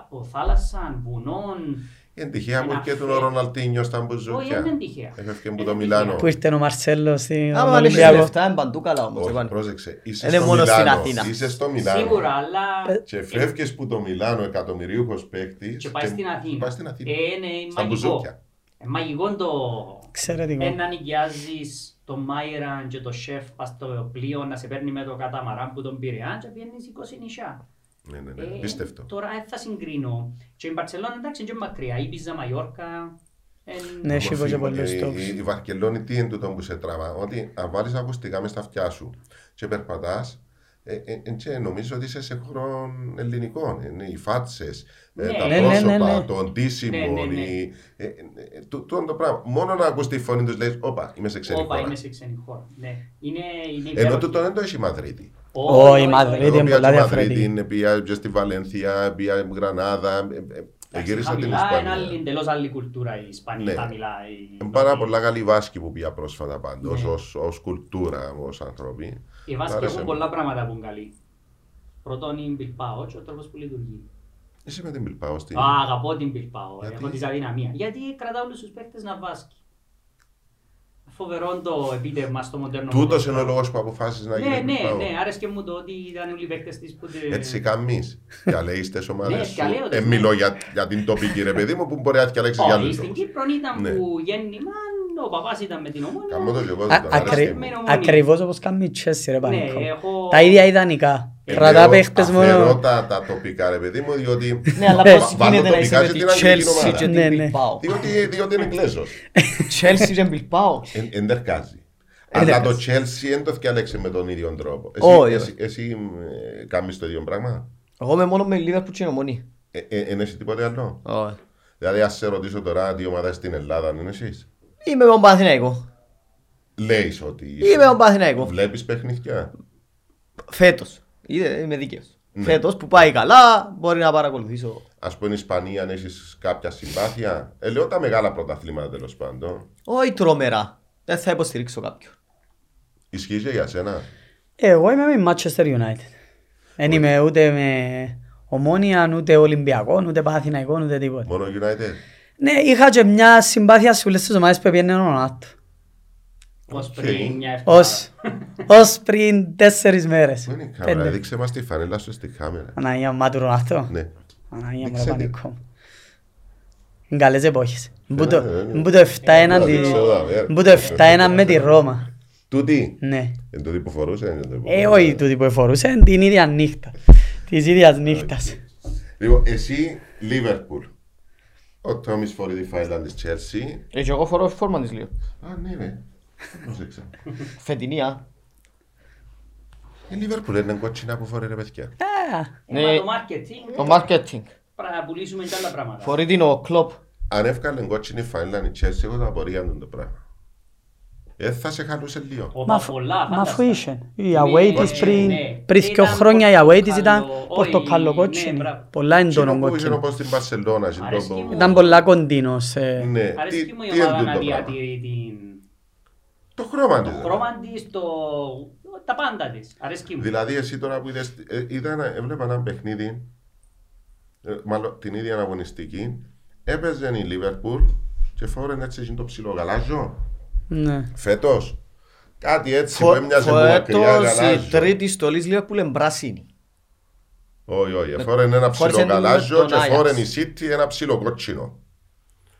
από θάλασσα, βουνών. Είναι τυχαία μου και τον Ροναλντίνιο στα μπουζούκια. Όχι, δεν τυχαία. Έφευκε μου το Μιλάνο. Που ήρθε ο Μαρσέλο στην Ολυμπιακό. Αυτά είναι παντού καλά όμως. Όχι, πρόσεξε. Είναι μόνο στην Αθήνα. Είσαι στο Μιλάνο. Σίγουρα, αλλά... Και φεύγεις που το Μιλάνο, εκατομμυρίουχος παίκτης. Και πάει στην Αθήνα. Στα μπουζούκια. Μαγικό το... Εξαιρετικό. Ένα νοικιάζεις το Μάιραν και το Σεφ πας στο πλοίο να σε παίρνει με το καταμαράν που τον Πειραιά και πιένεις 20 νησιά. Ναι, ναι, ναι. Τώρα θα συγκρίνω. Και η Μπαρσελόνα εντάξει είναι μακριά, η Πίζα, Μαγιόρκα. Ναι, σίγουρα και πολλοί στόχοι. Η Βαρκελόνη τι είναι τούτο που σε τραβά, ότι αν βάλεις ακουστικά μες στα αυτιά σου και περπατάς, νομίζω ότι είσαι σε χώρο ελληνικό. Οι φάτσες, τα πρόσωπα, το ντύσιμο, τούτο είναι το πράγμα. Μόνο να ακούς τη φωνή τους λες, όπα, είμαι σε ξένη χώρα. Ενώ τούτο δεν το έχει η Μαδρίτη. Όχι, η Μαδρίτη είναι πολλά διαφορετική. Πήγα στη Βαλένθια, πήγα στη Γρανάδα. Γύρισα την Ισπανία. Είναι εντελώς άλλη κουλτούρα η Ισπανία. Είναι πάρα πολλά καλοί Βάσκοι που πήγα πρόσφατα πάντως ως κουλτούρα, ως άνθρωποι. Οι Βάσκοι έχουν πολλά πράγματα που είναι καλοί. Πρώτον είναι η Μπιλπάο και ο τρόπος που λειτουργεί. Είσαι με την Μπιλπάο στην... Αγαπώ την Μπιλπάο, έχω τη αδυναμία. Γιατί κρατάω όλους τους παίχτες να Βάσκοι. Φοβερό το επίτευγμα στο μοντέρνο. Τούτος είναι ο λόγος που αποφάσισες να γίνεις. Ναι, ναι, ναι. Άρεσε και μου το ότι ήταν όλοι οι παίκτες της που... Έτσι καμείς. Καλέεις τις ομάδες σου. Μιλώ για την τοπική ρε παιδί μου που μπορεί να διαλέξεις για άλλους. Στην Κύπρο ήταν που γέννημαν, ο παπάς ήταν με την Ομόνοια. Ακριβώς όπως κάνει η Τσέλσι ρε Πανίκο. Τα ίδια ιδανικά. Κρατά παίχτες μόνο. Αφαιρώ τα τοπικά ρε παιδί μου διότι βάλω τοπικά και την αγγλική ομάδα. Διότι είναι Εγγλέζος. Chelsea και Bilbao. Εν τερκάζει. Αλλά το Chelsea εν το θυκιάλεξε με τον ίδιο τρόπο. Εσύ κάνεις το ίδιο πράγμα. Εγώ είμαι μόνο με Liverpool και Ομόνοια. Εν εσύ τίποτε άλλο. Δηλαδή ας σε ρωτήσω τώρα τι ομάδα στην Ελλάδα είναι εσείς. Είμαι ο Παναθηναϊκός. Λέεις ότι είμαι ο Παναθηναϊκός. Βλέπεις παιχνίδια. Φέτος. Είμαι δίκαιος. Ναι. Φέτος που πάει καλά, μπορεί να παρακολουθήσω. Ας πούμε, η Ισπανία, αν έχεις κάποια συμπάθεια. Λέω τα μεγάλα πρωταθλήματα τέλος πάντων. Όχι τρομερά. Δεν θα υποστηρίξω κάποιον. Ισχύει για σένα. Εγώ είμαι με Manchester United. Δεν είμαι ούτε με Ομόνια, ούτε Ολυμπιακό, ούτε Παναθηναϊκό, ούτε τίποτα. Μόνο United. Ναι, είχα και μια συμπάθεια σε όλες τις ομάδες που πήγαινε ο Ρονάλντο. Ως πριν 4 μέρες. Δείξε μας τη φανέλα σου στη κάμερα. Αναγία μου, του Ρονάλντο. Ναι. Αναγία μου, το πανικό μου. Είναι καλές εποχές. Μπού το 7-1 με τη Ρώμα. Τούτη. Ναι. Εν τούτη που φορούσε. Όχι, τούτη που φορούσε την ίδια νύχτα. Της ίδιας νύχτας. Λοιπόν, εσύ Λίβερπουλ. Ο Τόμις φορεί τη φάιλα της Τσέλσι. Και εγώ φορώ φόρμα της λίγο. Α, ναι, ναι. Φετινία. Η Λίβερπουλ είναι κότσινα που φορεί ρε παιδιά. Το μάρκετινγκ. Πρα πουλήσουμε και άλλα πράγματα. Φορεί την ο Κλοπ. Αν εύκανε κότσινη φάιλα η Τσέλσι, εγώ θα απορρίγαν το πράγμα. Θα σε χαλούσε λίγο. Μα αφού είσαι. Η away της πριν 2 χρόνια η away της ήταν πορτοκαλό κότσινη. Πολλά έντονο κότσινη. Ήταν πολλά κοντίνος. Αρέσκει και μου η ομάδα να διατηρεί το χρώμα της. Το χρώμα της, τα πάντα της. Αρέσκει μου. Δηλαδή εσύ τώρα που έβλεπα ένα παιχνίδι, μάλλον την ίδια αγωνιστική, έπαιζε η Λίβερπουλ και φόρεν έτσι το ψηλό γαλάζιο. Ναι. Φέτος, κάτι έτσι που έμοιαζε μακριά γαλάζιο. Φέτος η τρίτη στολής Λίβερπουλ είναι πράσινη. Όχι, όχι, εφόρεν ένα ψηλό γαλάζιο και εφόρεν η City ένα ψηλό κότσινο.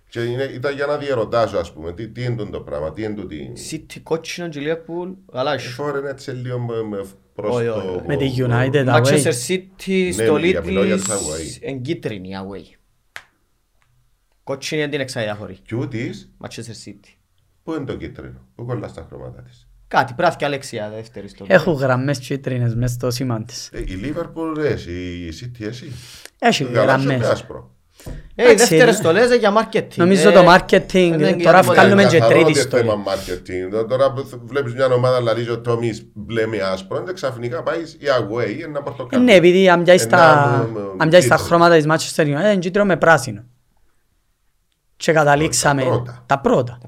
Και ήταν για να διερωτάζω ας πούμε, τι είναι το πράγμα, τι είναι το τι... City κότσινο και Λίβερπουλ γαλάζιο. Εφόρεν έτσι λίγο προς το... Με τη United away. Manchester City στολή της εγκίτρινη away. Κότσινη είναι την εξαδιάφορη. Κιού της? Manchester City. Πού είναι το κίτρινο, πού κολλάς τα χρώματα της. Κάτι, πράφηκε Αλεξία δεύτερη στο... Έχω γραμμές κίτρινες μες στο σήμα της. Η Λίβερπουλ εσύ, η City εσύ. Έχει γραμμές. Οι δεύτερες στολές για marketing. Νομίζω το marketing, τώρα βγάλουμε και τρίτη στολή. Τώρα βλέπεις μια ομάδα λαρίζει ο Τόμις μπλε με άσπρο και ξαφνικά πάει η away ένα πορτοκάλι. Ναι, επειδή αν πιάσεις τα χρώματα της Manchester United, κίτρινο με πράσινο. Και καταλήξαμε τα πρώτα.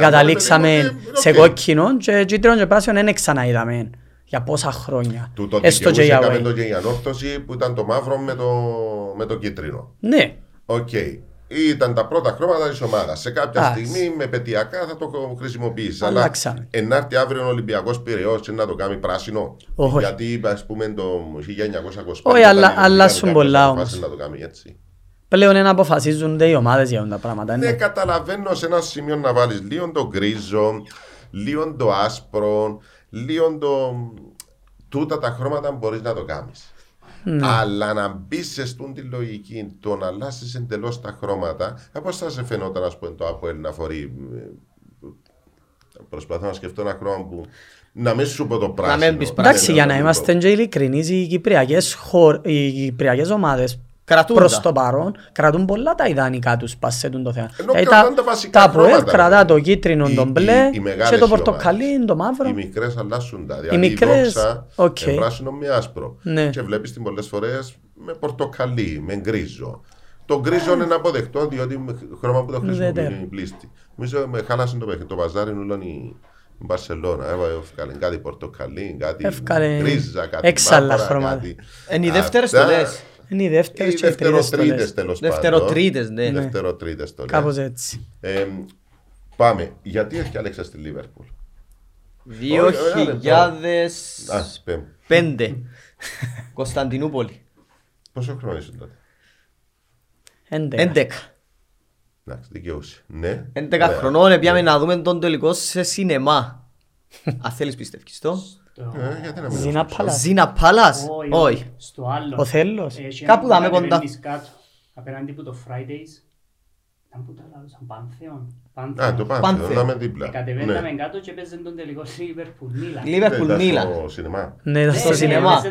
Καταλήξαμε σε κόκκινο και κίτρινο και πράσινο δεν ξαναείδαμε. Για πόσα χρόνια. Του το δικαιούσαμε το και η ανόρθωση που ήταν το μαύρο με το κίτρινο. Ναι. Οκ. Ήταν τα πρώτα χρώματα της ομάδας. Σε κάποια στιγμή με πετειακά θα το χρησιμοποιήσεις. Αλλά ενάρτη αύριο ο Ολυμπιακός Πειραιώς να το κάνει πράσινο. Όχι. Γιατί ας πούμε το 1925. Όχι, αλλά αλλάσουν πολλά όμως. Να το κάνει έτσι. Πλέον είναι να αποφασίζονται οι ομάδες για τα πράγματα. Ναι, καταλαβαίνω σε ένα σημείο να βάλεις λίγο το γκρίζο, λίγο το άσπρο. Λίγο τούτα τα χρώματα μπορείς να το κάνεις. Ναι. Αλλά να μπεις σε αυτήν τη λογική, το να αλλάσεις εντελώς τα χρώματα, πώς θα σε φαινόταν, ας πούμε, το ΑΠΟΕΛ να φορεί. Προσπαθώ να σκεφτώ ένα χρώμα που να μην σου πω το πράσινο. Εντάξει, για να είμαστε ειλικρινείς, οι κυπριακές ομάδες προς το παρόν κρατούν πολλά τα ιδανικά τους πασέτουν το θέμα. Τα προέλ κρατά το κίτρινο, το μπλε και το πορτοκαλί, το μαύρο. Οι μικρές αλλάσουν τα. Δηλαδή η δόξα είναι πράσινο με άσπρο. Και βλέπεις την πολλές φορές με πορτοκαλί, με γκρίζο. Το γκρίζο είναι αποδεκτό διότι χρώμα που το χρησιμοποιούν είναι πλήστη. Νομίζω με χάλασαν το παζάρι όλων οι... Μπαρσελόνα, έφκανε κάτι πορτοκαλί, κάτι γκρίζα, κάτι μαύρα. Είναι οι δεύτερες στολές. Είναι οι δεύτερες και οι τρίτες τέλος πάντων. Δευτεροτρίτες, ναι. Δευτεροτρίτες το λέω. Κάπως έτσι. Πάμε. Γιατί έχει Αλέξα στη Λίβερπουλ. 2005. Κωνσταντινούπολη. Πόσο χρόνο είσαι τότε. 11. Εντάξει, δικαιούσε. Ναι. 11 χρονών πήγαμε να δούμε τον τελικό σε σινεμά. Αν θέλεις πιστεύεις το. Ζήνα Πάλας. Όχι. Ο Θέλος. Κάπου δάμε κοντά. Απέναντι που το Fridays. Ήταν που τα λάβουσαν Πανθέον. Πανθέον. Δάμε δίπλα. Κατεβαίναμε κάτω και παίζαν τον τελικό Λίβερπουλ Μίλαν. Ήταν στο σινεμά. Ναι, ήταν στο σινεμά.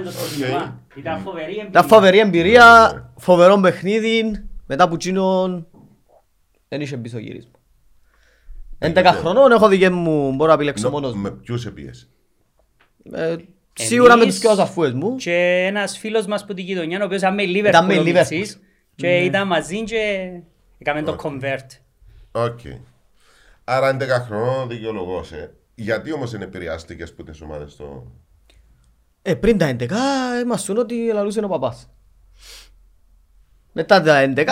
Ήταν φοβερή εμπειρία. Φοβερό παιχνίδι. Μετά που τσίνον δεν είχε πίσω γύρισμα. 11 χρονών έχω δικαί μου. Μπορώ να επιλέξω μόνος μου. Με ποιους επίεσαι. Σίγουρα με τους πιο αφούες μου. Και ένας φίλος μας που την γειτονιά, ο οποίος ήταν με Liverpool και ήταν μαζί και έκαμε το convert. Οκ. Άρα 11 χρονών δικαιολογώσε. Γιατί όμως δεν επηρεάστηκες που τις ομάδες το... Πριν τα 11 ήμασταν ότι ελαλούσε ο παπάς. Μετά τα 11...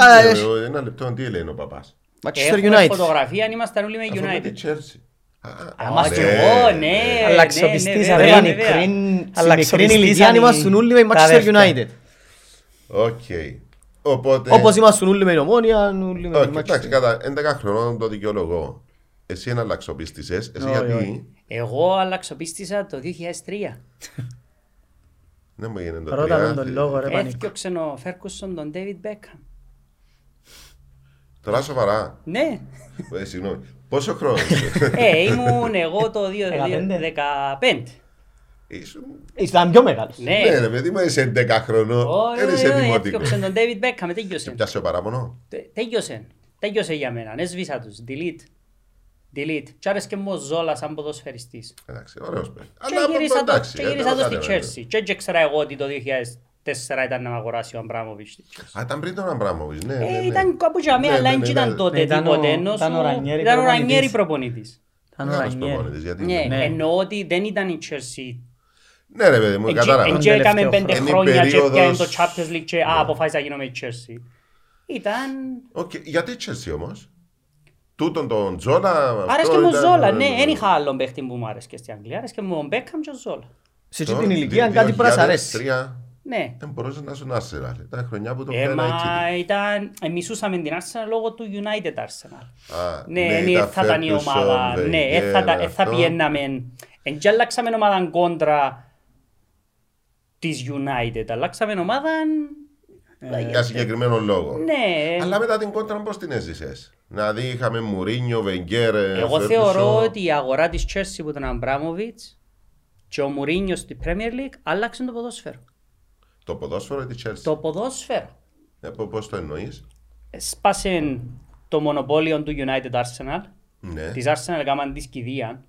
Ένα λεπτό, τι έλεγε ο παπάς. Έχουμε φωτογραφία αν ήμασταν όλοι με United. Αμάς και εγώ, ναι. Αλλαξοπιστής, αλλαξοπιστής ηλικία ήμασταν όλοι με Manchester United. Όπως ήμασταν όλοι με Ομόνια, όλοι με Manchester United. Εντάξει, κατά 11 χρονών το δικαιολογώ. Εσύ είναι αλλαξοπίστησες, εσύ γιατί... Εγώ αλλαξοπίστησα το 2003. Δεν μου έγινε το 2003. Ρώτα τον λόγο ρε πανικό. Έφτιαξε ο Ferguson τον David Beckham. Τώρα σοβαρά. Ναι. Συγγνώμη. Πόσο χρόνο είσαι. Ήμουν εγώ το 2015. Ήσταν πιο μεγάλος. Ναι ρε παιδί μου είσαι 11 χρονών. Δεν είσαι δημότικο. Έφτιαξε τον David Beckham, τέγιωσε. Πιάσε ο παράπονο. Τέγιωσε για μένα, έσβησα τους, delete. Κι άρεσε και μου ζόλα σαν ποδοσφαιριστής. Εντάξει, ωραίος παιδί. Και γύρισα το στη Chelsea. Και έτσι ξέρα εγώ ότι το 2004 ήταν να αγοράσει ο Αμπράμοβιτς. Ήταν πριν τον Αμπράμοβιτς, ναι. Ήταν κάπου για μία, αλλά έτσι ήταν τότε τίποτε. Ήταν ο Ρανιέρη προπονητής. Εννοώ ότι δεν ήταν η Chelsea. Ναι ρε παιδί μου, κατάλαβα. Έτσι έκαμε 5 χρόνια και έπιανε το Champions League και αποφάσισα να γίνω με η Chelsea. Ήταν... Γιατί η Chelsea όμως. Τούτον τον Τζόλα... Άρεσκε μου Ζόλα, ναι. Εν είχα άλλον παίχτη που μου άρεσκε στην Αγγλία. Άρεσκε μου ο Μπέκαμ και ο Ζόλα. Σε αυτή την ηλικία αν κάτι πρέπει να αρέσει. Ναι. Δεν μπορούσε να σου άρεσε. Ήταν χρονιά που το πέρα έτσι. Μισούσαμε την Arsenal λόγω του United Arsenal. Ναι, θα ήταν η ομάδα. Ναι, θα πιέναμε. Εν και αλλάξαμε ομάδα κόντρα της United. Αλλάξαμε ομάδα... Για συγκεκριμένο λόγο. Αλλά μετά την κόντρα πώς την έζησες. Δηλαδή είχαμε Μουρίνιο, Βενγκέρ... Εγώ θεωρώ ότι η αγορά της Chelsea που τον Αμπράμοβιτς και ο Μουρίνιο στη Premier League άλλαξε το ποδόσφαιρο. Το ποδόσφαιρο ή τη Chelsea. Το ποδόσφαιρο. Πώς το εννοείς. σπάσε το μονοπόλιο του United Arsenal. Ναι. Της Arsenal έκαναν τη σκηδία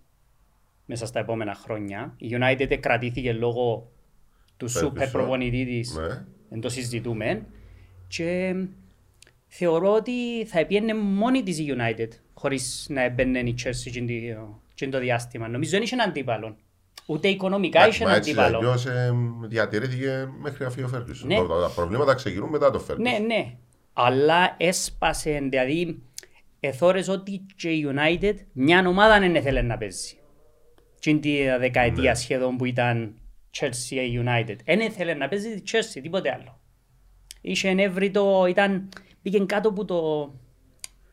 μέσα στα επόμενα χρόνια. Η United κρατήθηκε λόγω του σούπερ προπονητή της, ναι, εν το συζητούμε. Και θεωρώ ότι θα έπαιρνε μόνη της η United χωρίς να έμπαινε η Chelsea και το διάστημα. Νομίζω δεν είχε έναν αντίπαλο. Ούτε οικονομικά είχε έναν αντίπαλο. Αλλιώς διατηρήθηκε μέχρι να φύγει ο Ferguson. Ναι. Τα προβλήματα ξεκινούν μετά το Ferguson. Ναι, ναι. Αλλά έσπασε, δηλαδή εθώρες ότι και η United μια ομάδα δεν ήθελε να παίζει. Την δεκαετία, ναι, σχεδόν που ήταν Chelsea United. Δεν ήθελε να παίζει τη Chelsea, τίποτε άλλο. Είχε ενεύρητο, ήταν, πήγαινε κάτω από το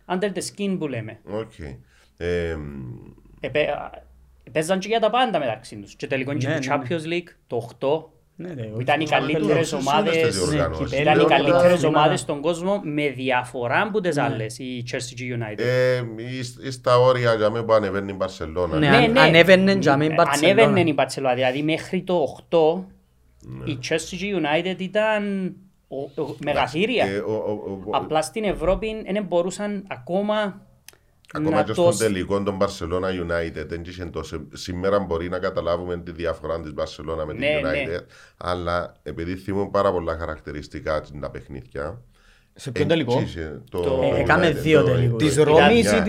under the skin που λέμε. Okay. Παίζαν και για τα πάντα μεταξύ τους. Και τελικά είναι, ναι, και το Champions League, το 8. Ναι, ναι, ήταν οι καλύτερες ομάδες στον κόσμο με διαφορά από τις άλλες, η Chelsea United. Στα όρια για μένα που ανεβαίνει η Μπαρσελόνα. Ανέβαινε η Μπαρσελόνα, δηλαδή μέχρι το 8 η Chelsea United ήταν μεγαθύρια. Απλά στην Ευρώπη δεν μπορούσαν ακόμα. Ακόμα και στον τελικό των Barcelona United, σήμερα μπορεί να καταλάβουμε τη διαφορά της Barcelona με την United, ναι, αλλά επειδή θυμούν πάρα πολλά χαρακτηριστικά τα παιχνίδια. Σε ποιον τελικό? Έκαμε δύο τελικούς. Της Ρώμης ή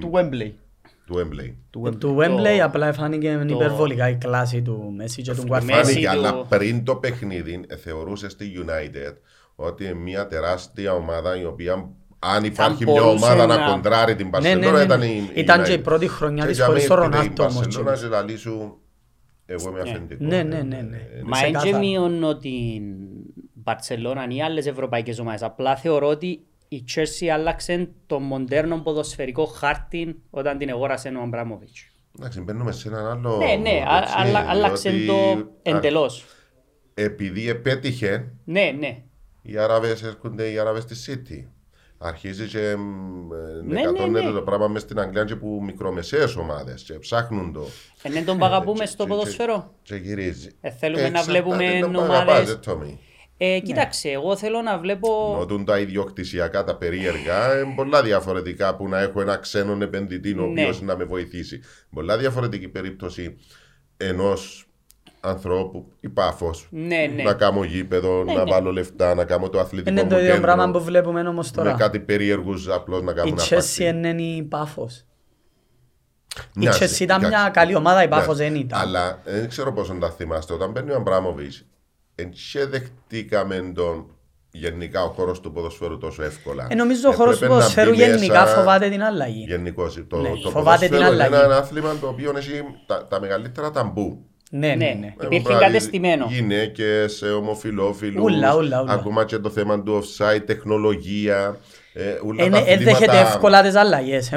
του Wembley? Του Wembley απλά φάνηκε υπερβολικά η κλάση του Messi και του Guardiola. Αλλά πριν το παιχνίδι θεωρούσε στη United ότι μια τεράστια ομάδα η οποία, αν υπάρχει μια ομάδα να κοντράρει την Μπαρσελόνα, ναι, ναι, ναι, ήταν η United. Ήταν και η πρώτη χρονιά της χωρίς ο Ρονάλντο. Η Μπαρσελόνα σε λαλίσου, εγώ είμαι αφεντικό. Ναι, ναι, ναι, ναι. Μα εν και μειώνω την Μπαρσελόνα ή άλλες ευρωπαϊκές ομάδες. Απλά θεωρώ ότι η Chelsea άλλαξε το μοντέρνο ποδοσφαιρικό χάρτη όταν την αγόρασε ο Αμπραμόβιτς. Εντάξει, μπαίνουμε σε έναν άλλο... Ναι, ναι, άλλαξε το εντελώς. Επειδή επέτυχε, οι Άραβες έρχονται, οι Άραβες στη City. Αρχίζει και εκατώνεται το πράγμα μες στην Αγγλία και που μικρομεσαίες ομάδες και ψάχνουν το. Εν τον παγαπούμε στο ποδοσφαιρό. Και γυρίζει. Θέλουμε να βλέπουμε ομάδες. Κοίταξε, εγώ θέλω να βλέπω... Νοτούν τα ιδιοκτησιακά, τα περίεργα, πολλά διαφορετικά που να έχω ένα ξένον επενδυτή ο οποίος να με βοηθήσει. Πολλά διαφορετική περίπτωση ενός ανθρώπου, η Πάφος, ναι, ναι, να κάνω γήπεδο, ναι, να βάλω λεφτά, να κάνω το αθλητικό μου κέντρο. Είναι το ίδιο πράγμα που βλέπουμε όμως τώρα. Με κάτι περίεργους απλώς να κάνουν απάτη. Η Chelsea είναι η Πάφος. Η Chelsea ήταν μια καλή ομάδα, η Πάφος δεν ήταν. Αλλά δεν ξέρω πόσο τα θυμάστε. Όταν παίρνει ο Αμπράμοβιτς, και δεχτήκαμε τον γενικά ο χώρος του ποδοσφαίρου τόσο εύκολα. Νομίζω ο χώρος του ποδοσφαίρου γενικά φοβάται την αλλαγή. Γενικώς, το ποδοσφαίρο είναι ένα άθλημα το οποίο έχει τα μεγαλύτερα ταμπού. Ναι, ναι, ναι. Υπήρχε κατεστημένο. Γυναίκες, ομοφυλόφιλους, ακόμα και το θέμα του offside, τεχνολογία. Έδεχεται εύκολα τις αλλαγές.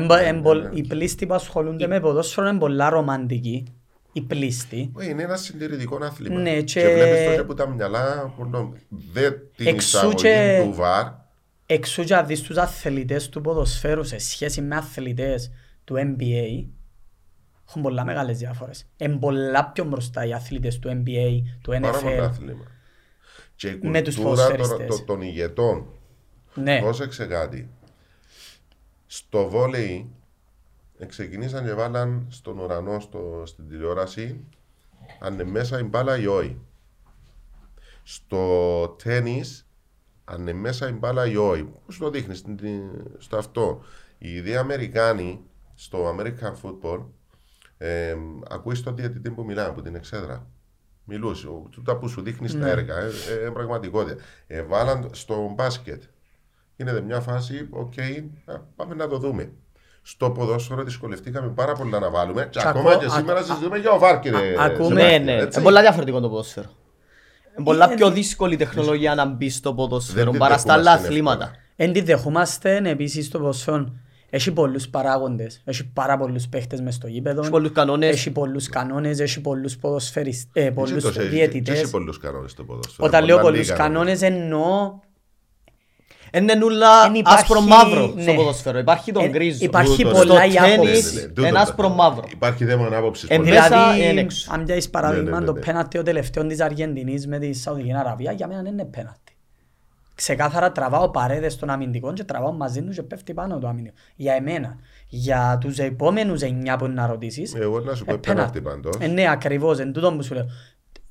Οι πλήστοι που ασχολούνται με ποδόσφαιρο είναι πολλά ρομαντικοί. Οι πλήστοι. Είναι ένα συντηρητικό άθλημα. Ναι, και βλέπεις τότε που τα μυαλά δεν την εισαγωγή του VAR. Εξού και αδείς τους αθλητές του ποδοσφαίρου σε σχέση με αθλητές του NBA. Έχουν πολλά μεγάλες διάφορες. Είναι πολλά πιο μπροστά οι αθλητές του NBA, του NFL. Και η κουλτούρα των ηγετών. Ναι. Πρόσεξε κάτι. Στο βόλεϊ ξεκινήσαν και βάλαν στον ουρανό, στην τηλεόραση, αν είναι μέσα η μπάλα ή όχι. Στο τένις, αν είναι μέσα η μπάλα ή όχι. Πώς το δείχνεις στο αυτό. Οι ίδιοι Αμερικάνοι στο American Football, ακούεις τον διαιτητή που μιλάει από την εξέδρα. Μιλούσε, τούτα που σου δείχνει στα έργα, πραγματικότητα. Βάλαν στο μπάσκετ. Γίνεται μια φάση, οκ, πάμε να το δούμε. Στο ποδόσφαιρο δυσκολευτήκαμε πάρα πολύ να βάλουμε. Και ακόμα και σήμερα συζητούμε για ο VAR, κύριε. Ακούμε, ναι. Είναι πολλά διαφορετικό το ποδόσφαιρο. Είναι πολλά πιο δύσκολη τεχνολογία να μπει στο ποδόσφαιρο παρά στα άλλα αθλήματα. Εν τη δεχόμαστε επίσης στο ποδόσφαιρο. Έχει πολλούς παράγοντες, έχει πάρα πολλούς παίχτες μες στο γήπεδο, έχει πολλούς κανόνες, έχει πολλούς διαιτητές. Έχει πολλούς κανόνες στο ποδόσφαιρο. Όταν λέω πολλούς κανόνες εννοώ... Είναι νουλά άσπρο-μαύρο στο ποδόσφαιρο, υπάρχει τον γκρίζο. Υπάρχει πολλά η άποψη, είναι άσπρο-μαύρο. Υπάρχει θέμα άποψης. Δηλαδή, αν πιάσεις παράδειγμα το πέναλτι ο τελευταίο της Αργεντινής με τη Σαουδική Αραβία, για μένα δεν είναι πέναλτι. ξεκάθαρα τραβάω παρέδες των αμυντικών και τραβάω μαζί τους και πέφτει πάνω το αμυντικό. Για εμένα. Για τους επόμενους 9 που να ρωτήσεις... Εγώ να σου πω πέναλτι παντός. Ναι, ακριβώς. Εν τούτον που σου λέω.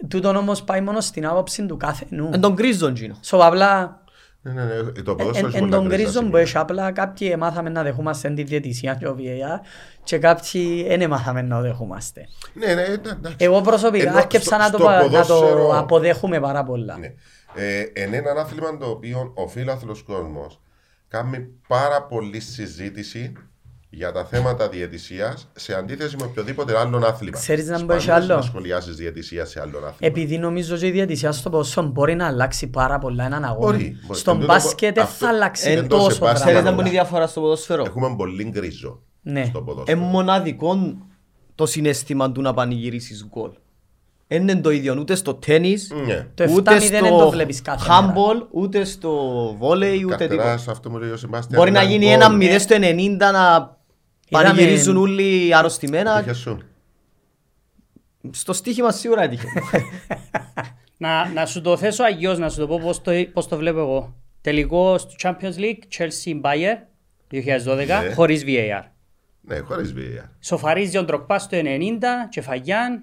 Τούτον όμως πάει μόνο στην άποψη του κάθε νου. Εν τον κρίζον γίνω. Σοβαυλά... Εν τον κρίζον που έχει απλά κάποιοι μάθαμε να δεχόμαστε τη διαιτησία και ο VAR και κάποιοι δεν μάθαμε να δεχόμαστε. Εγώ προσωπικά άρχεψα να το αποδέχουμε πάρα πολλά. Εν έναν άθλημα το οποίο ο φύλαθλος κόσμος κάνει πάρα πολλή συζήτηση για τα θέματα διαιτησίας σε αντίθεση με οποιοδήποτε άλλον άθλημα. Ξέρεις να μπορείς άλλο. Να σχολιάσεις διαιτησία σε άλλον άθλημα. Επειδή νομίζω ότι η διαιτησία στο ποσό μπορεί να αλλάξει πάρα πολλά έναν αγώνα. Μπορεί. Στον μπάσκετ θα αλλάξει τόσο πράγμα. Ξέρεις να μπορεί διαφορά στο ποδόσφαιρο. Έχουμε πολύ γκρίζο στο ποδόσφαιρο. Είναι μοναδικό το συναίσθημα του να πανηγυρίσεις γκολ. Είναι το ίδιο ούτε στο τένις, ούτε στο χάμπολ, ούτε στο βόλεϊ, ούτε τίποτα. Μπορεί να γίνει 1-0 στο 90 να πανηγυρίζουν όλοι αρρωστημένα. Στο στοίχημα σίγουρα έτυχε. Να σου το θέσω αγιώς, να σου το πω πώς το βλέπω εγώ. Τελικό στο Champions League, Chelsea Bayern 2012, χωρίς VAR. Ναι, χωρίς VAR. Σοφαρίζει ο Ντροκπά στο 90 και φαγιάν.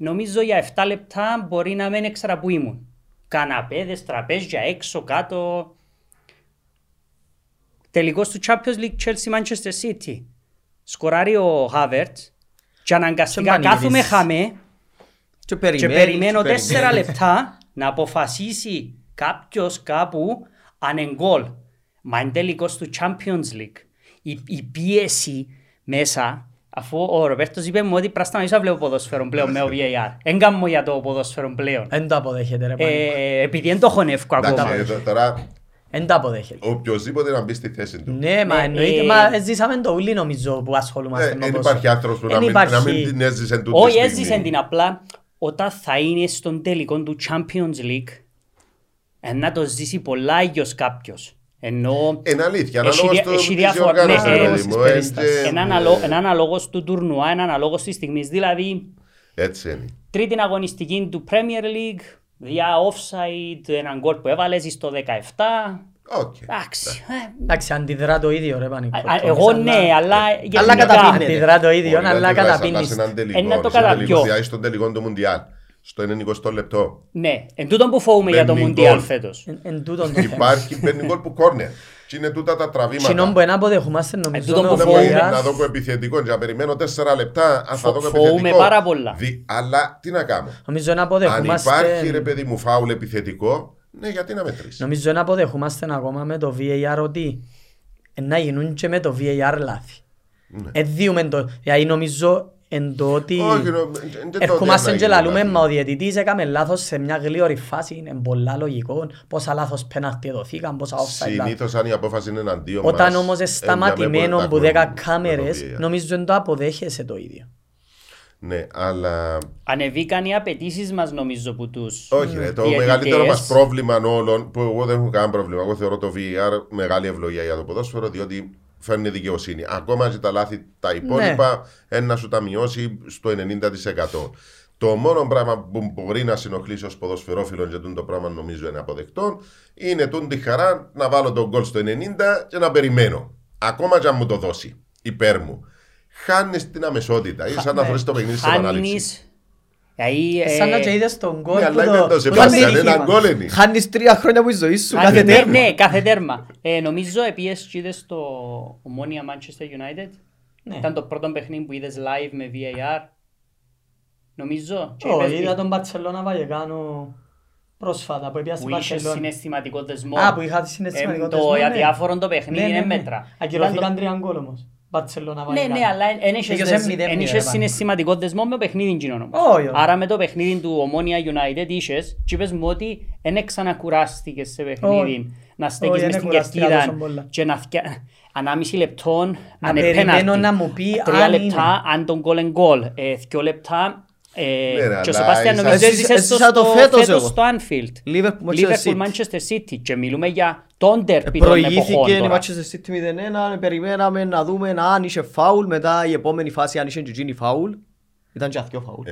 Νομίζω για 7 λεπτά μπορεί να μην έξερα που ήμουν. Καναπέδες, τραπέζια, έξω, κάτω. Τελικός του Champions League Chelsea Manchester City. Σκοράρει ο Χάβερτ και αναγκαστικά κάθομαι χαμέ και περιμένω 4 λεπτά να αποφασίσει κάποιος κάπου αν εν γκολ. Μα είναι τελικός του Champions League. Η πίεση μέσα... Αφού ο Ρομπέρτος είπε μου ότι πράστα να είσαι βλέπω ποδόσφαιρο πλέον με ο VAR. Εν κάνω για το ποδόσφαιρο πλέον. Εν το αποδέχεται ρε πάλι. Επειδή εν το χωνεύκω ακόμα. Εν το αποδέχεται. Οποιοςδήποτε να μπει στη θέση του. Ναι, μα εννοείται. Μα ζήσαμε το ούλι νομίζω που ασχολούμαστε με ποδόσφαιρο. Εν υπάρχει άνθρωπος που να μην την έζησε τούτη. Όχι έζησε την απλά όταν θα είναι στον τελικό του Champions League να το ζήσει πολλά άγιος κάποιος. Είναι αλήθεια, ένα λόγος του τουρνουά, ένα λόγος της στιγμής, δηλαδή τρίτη αγωνιστική του Premier League, δια offside, έναν γκολ που έβαλες στο 17. Εντάξει, αντιδρά το ίδιο ρε Πανίκο. Εγώ ναι, αλλά καταπίνεται. Αντιδρά το ίδιο, αλλά καταπίνεις. Ένα το καταπιώ. Στον τελικό του Μουντιάλ. Στο 90 λεπτό. Ναι, εν τούτον που φοβούμαι για το Μουντιάλ φέτος. Υπάρχει πεννιγκόλ που κόρνερ. Τι είναι τούτα τα τραβήματα. Συνόν που ένα αποδεχούμαστε νομίζω. Να δω επιθετικό. Για να περιμένω 4 λεπτά. Φοβούμαι πάρα πολλά. Αλλά τι να κάνω. Αν υπάρχει ρε παιδί μου φάουλ επιθετικό, ναι, γιατί να μετρήσει. Νομίζω να αποδεχούμαστε ακόμα με το VAR ότι να γίνουν και με το VAR λάθη. Εδίουμε το. Γιατί νομίζω. Εν το ότι ερχόμαστε και λαλούμε, μα ο διαιτητής έκαμε λάθος σε μια γλίωρη φάση, είναι πολλά λογικό, πόσα λάθος πέναλτι δοθήκαν, πόσα offside. Συνήθως αν η απόφαση είναι εναντίον μας. Όταν όμως σταματημένο από 10 κάμερες, νομίζω δεν το αποδέχεσαι το ίδιο. Ναι, αλλά... Ανεβήκαν οι απαιτήσεις μας νομίζω που τους... Όχι ρε, το μεγαλύτερο μας πρόβλημα όλων, που εγώ δεν έχω κανένα πρόβλημα, εγώ θεωρώ το VAR μεγάλη ευλογία για το ποδόσφαιρο, διότι... φέρνει δικαιοσύνη. Ακόμα και τα λάθη τα υπόλοιπα, ναι, να σου τα μειώσει στο 90%. Το μόνο πράγμα που μπορεί να συνοχλήσει ως ποδοσφαιρόφιλον και το πράγμα νομίζω είναι αποδεκτό, είναι τούν τη χαρά να βάλω τον γκολ στο 90% και να περιμένω. Ακόμα και αν μου το δώσει υπέρ μου. Χάνεις την αμεσότητα. Είναι σαν να φορείς το παιχνίδι στην επανάληψη. Σαν να και είδες τον γκολ που χάνεις 3 χρόνια από η ζωή σου. Ναι, κάθε τέρμα. Νομίζω επίσης είδες το Ομόνοια Manchester United. Ήταν το πρώτο παιχνίδι που είδες live με VAR. Νομίζω. Είδα τον Barcelona Βαγεκάνο πρόσφατα που έπιασε Barcelona. Που είχε συναισθηματικό δεσμό. Που είχα συναισθηματικό δεσμό. Το αδιάφορο το παιχνίδι είναι μέτρα. Ακυρωθήκαν 3 γκολ όμως. Ναι, αλλά δεν είχες συναισθηματικό δεσμό με το παιχνίδι γίνον. Άρα με το παιχνίδι του Ομόνοια United είχες και είπες μου ότι δεν ξανακουράστηκες σε παιχνίδι. Να στέκεις μες στην κερκίδα και να φτιάχνεις 1,5 λεπτό ανεπέναρτη. 3 λεπτά αν τον γκολ εν γκολ. 2 λεπτά και ο Σεπάστιαν νομίζω έζησες το φέτος στο Anfield. Liverpool Manchester City και μιλούμε για τον τέρπι των εποχών τώρα. Προηγήθηκε η Manchester City 0-1, περιμέναμε να δούμε αν είχε φάουλ, μετά η επόμενη φάση αν είχε και γίνει φάουλ. Ήταν και 2 φάουλ.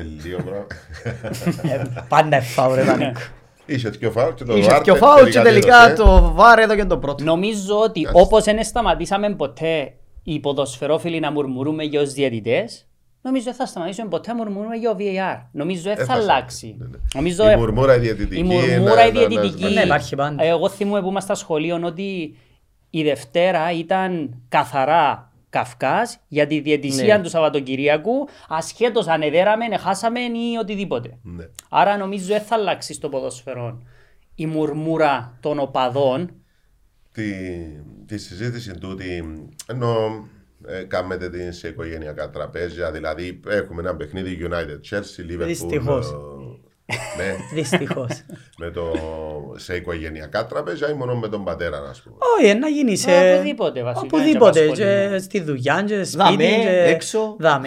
Πάντα φάουλ ρε Βανίκο. Είχε και ο φάουλ και τελικά το VAR έδωκε το πρώτο. Νομίζω ότι όπως δεν σταματήσαμε ποτέ οι ποδοσφαιρόφιλοι να μουρμουρούμε για τους διαιτητές, νομίζω δεν θα σταματήσουμε ποτέ να μουρμουρούμε για το VAR. Νομίζω δεν θα αλλάξει. Η μουρμούρα διαιτητική. Ναι, υπάρχει πάντα. Εγώ θυμούμαι που ήμασταν σχολείο ότι η Δευτέρα ήταν καθαρά Καυκάς για τη διαιτησία του Σαββατοκυριακού, ασχέτως αν εδέραμε, χάσαμε ή οτιδήποτε. Ναι. Άρα νομίζω δεν θα αλλάξει στο ποδόσφαιρο η μουρμούρα των οπαδών. Τη συζήτηση τούτη, ενώ κάνετε την σε οικογενειακά τραπέζια, δηλαδή έχουμε ένα παιχνίδι United, Chelsea, Liverpool. Δυστυχώς. Δυστυχώς. Σε οικογενειακά τραπέζια ή μόνο με τον πατέρα, ας πούμε. Όχι, να γίνει σε. Οπουδήποτε. Στη δουλειά, σπίτι,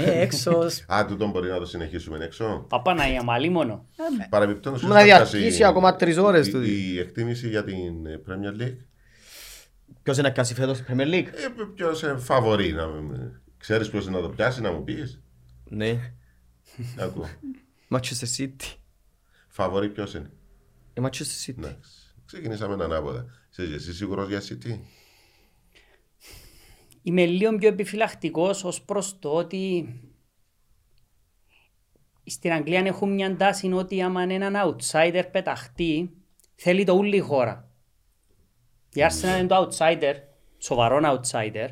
έξω. Α, τούτον μπορεί να το συνεχίσουμε έξω. Απαναία, μαλλί μόνο. Παρεμπιπτόντως. Να διαρκήσει ακόμα 3 ώρες. Η εκτίμηση για την Premier League. Ποιος είναι κασί φέτος Premier League. Ποιος είναι φαβορί. Ξέρεις ποιος να το πιάσει, να μου πεις. Ναι. Ακούω. Manchester City. Φαβορί ποιος είναι. Η Manchester City. Ξεκινήσαμε ανάποδα. Εσύ σίγουρος για City. Είμαι λίγο πιο επιφυλακτικός ως προς το ότι στην Αγγλία έχουν μια τάση ότι άμα έναν outsider πεταχτεί θέλει το όλη η χώρα. Η Arsenal είναι το outsider, σοβαρόν outsider.